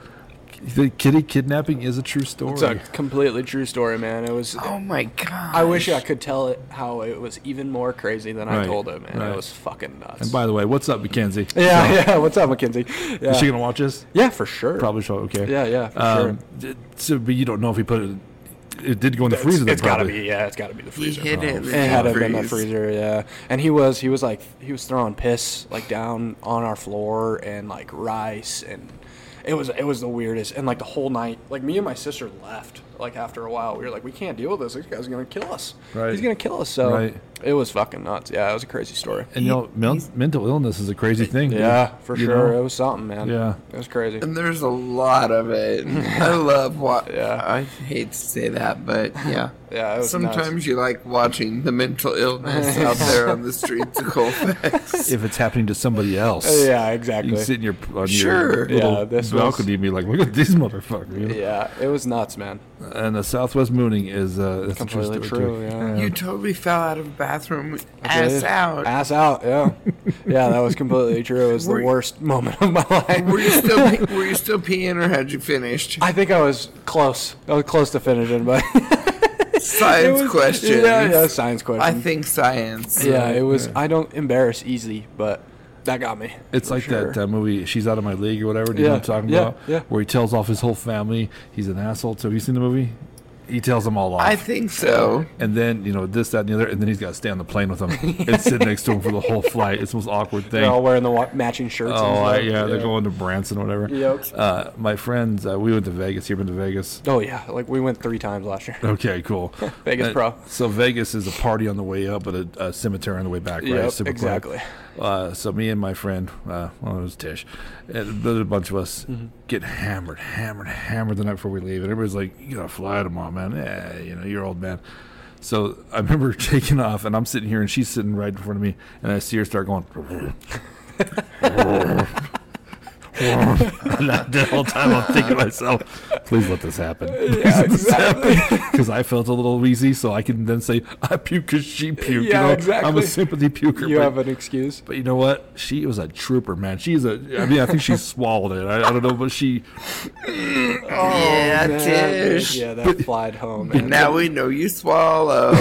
The kitty kidnapping is a true story. It's a completely true story, man. It was. Oh my god! I wish I could tell it how it was even more crazy than right. I told it, man. Right. It was fucking nuts. And by the way, what's up, Mackenzie? Yeah, so, yeah. What's up, Mackenzie? Yeah. Is she gonna watch this? Yeah, for sure. Probably so. Okay. Yeah, yeah. For um, sure. So, but you don't know if he put it. It did go in the it's, freezer. It's got to be, yeah. It's got to be the freezer. He hid oh, it. It had to have been the freezer, yeah. And he was, he was like, he was throwing piss like down on our floor and like rice, and it was, it was the weirdest. And like the whole night, like me and my sister left. Like after a while, we were like, we can't deal with this. This guy's gonna kill us. Right. He's gonna kill us. So right. It was fucking nuts. Yeah, it was a crazy story. And you know, men- mental illness is a crazy thing. Yeah, dude. for you sure. Know? It was something, man. Yeah, it was crazy. And there's a lot of it. I love what. Yeah. I hate to say that, but yeah. Yeah. It was Sometimes nuts. You like watching the mental illness out there on the streets of Colfax. If it's happening to somebody else. Yeah, exactly. You sit in your on sure. your yeah, this balcony was... and be like, look at these motherfuckers. You know? Yeah, it was nuts, man. And the Southwest mooning is uh, that's completely true. Yeah. You totally fell out of the bathroom, ass out. Ass out, yeah, yeah. That was completely true. It was were the you, worst moment of my life. Were you still were you still peeing, or had you finished? I think I was close. I was close to finishing, but science was, question. Yeah, yeah, science question. I think science. Yeah, it was. Yeah. I don't embarrass easily, but. That got me. It's like sure. that uh, movie, She's Out of My League or whatever. Do you yeah, know what I'm talking yeah, about? Yeah. Where he tells off his whole family. He's an asshole. So have you seen the movie? He tells them all off. I think so. And then, you know, this, that, and the other. And then he's got to stay on the plane with them and sit next to him for the whole flight. It's the most awkward thing. They're all wearing the wa- matching shirts. Oh, and I, yeah, yeah. They're going to Branson or whatever. Yep. Uh, my friends, uh, we went to Vegas. You ever been to Vegas? Oh, yeah. Like, we went three times last year. Okay, cool. Vegas uh, Pro. So Vegas is a party on the way up, but a, a cemetery on the way back, right? Yep, exactly. Uh, so me and my friend, uh, well, it was Tish, and there's a bunch of us mm-hmm. get hammered, hammered, hammered the night before we leave. And everybody's like, you got to fly tomorrow, man. Yeah, you know, you're old, man. So I remember taking off, and I'm sitting here, and she's sitting right in front of me, and I see her start going. The whole time I'm thinking to myself, please let this happen. Yeah, exactly. Because I felt a little wheezy, so I can then say, I puke because she puked. Yeah, you know? Exactly. I'm a sympathy puker. You but, have an excuse. But you know what? She was a trooper, man. She's a, I mean, I think she swallowed it. I, I don't know, but she. Oh, yeah, Tish. Yeah, that but, flied home. Man. Now we know you swallow.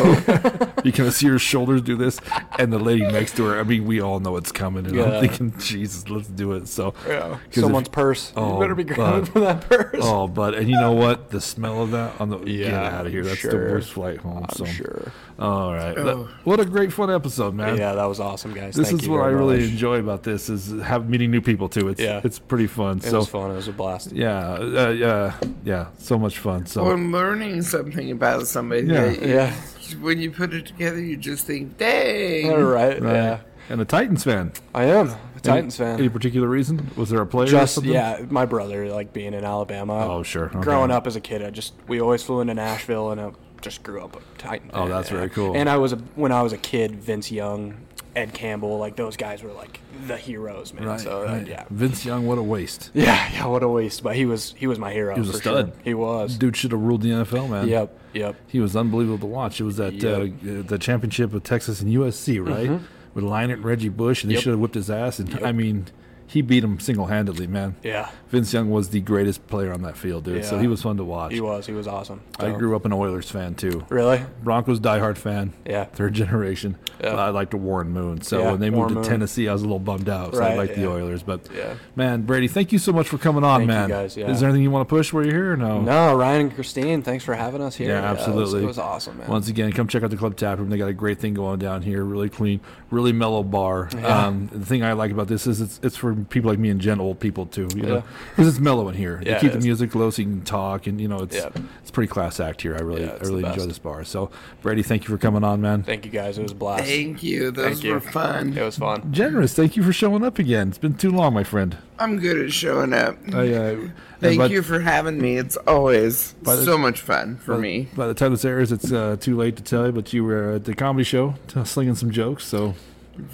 You kind of see her shoulders do this, and the lady next to her. I mean, we all know it's coming. And yeah. I'm thinking, Jesus, let's do it. So. Yeah. Someone's if, purse. Oh, you better be grabbing for that purse. Oh, but and you know what? The smell of that on the yeah, get out of here. That's sure. the worst flight home. I'm so. Sure. All right. Oh. What a great fun episode, man. Yeah, that was awesome, guys. This Thank is what I really much. enjoy about this is have meeting new people too. It's yeah. it's pretty fun. It so, was fun. It was a blast. Yeah, uh, yeah, yeah. So much fun. So well, I'm learning something about somebody. Yeah, that you, yeah. When you put it together, you just think, dang. All right. right. Yeah. And a Titans fan. I am. Titans fan. Any particular reason? Was there a player? Just or something? Yeah, my brother, like being in Alabama. Oh sure. Okay. Growing up as a kid, I just we always flew into Nashville, and I just grew up a Titan fan. Oh, that's very cool. And I was a, when I was a kid, Vince Young, Ed Campbell, like those guys were like the heroes, man. Right, so right. yeah, Vince Young, what a waste. Yeah, yeah, what a waste. But he was he was my hero. He was for a stud. Sure. He was. Dude should have ruled the N F L, man. Yep, yep. He was unbelievable to watch. It was that yep. uh, the championship of Texas and U S C, right? Mm-hmm. With Leinart and Reggie Bush, and they yep. should have whipped his ass. And yep. I mean, he beat him single-handedly, man. Yeah. Vince Young was the greatest player on that field, dude. Yeah. So he was fun to watch. He was. He was awesome. So. I grew up an Oilers fan, too. Really? Broncos diehard fan. Yeah. Third generation. Yeah. I liked Warren Moon. So yeah. when they Warren moved to Moon. Tennessee, I was a little bummed out. So right. I liked yeah. the Oilers. But, yeah. man, Brady, thank you so much for coming on, thank man. You guys, yeah. Is there anything you want to push while you're here or no? No, Ryan and Christine, thanks for having us here. Yeah, absolutely. Yeah, it, was, it was awesome, man. Once again, come check out the Club Taproom. They got a great thing going down here. Really clean, really mellow bar. Yeah. Um, the thing I like about this is it's, it's for people like me and Jen, old people too, you yeah. know, because it's mellow in here. Yeah, you keep the music low so you can talk, and you know it's yeah. it's pretty class act here. I really, yeah, I really enjoy this bar. So, Brady, thank you for coming on, man. Thank you guys. It was a blast. Thank you. Those thank were you. fun. It was fun. Generous. Thank you for showing up again. It's been too long, my friend. I'm good at showing up. I, uh, thank by, you for having me. It's always the, so much fun for by, me. By the time this airs, it's uh, too late to tell you, but you were at the comedy show slinging some jokes, so.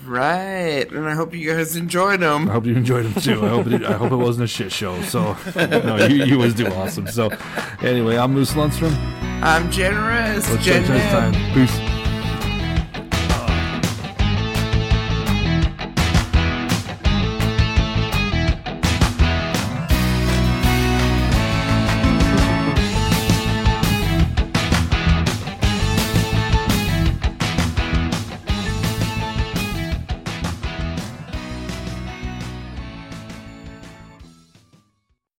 Right, and I hope you guys enjoyed them. I hope you enjoyed them too. I hope it, I hope it wasn't a shit show. So, no, you, you always do awesome. So, anyway, I'm Moose Lundstrom. I'm Generous. Let's Jen. Peace.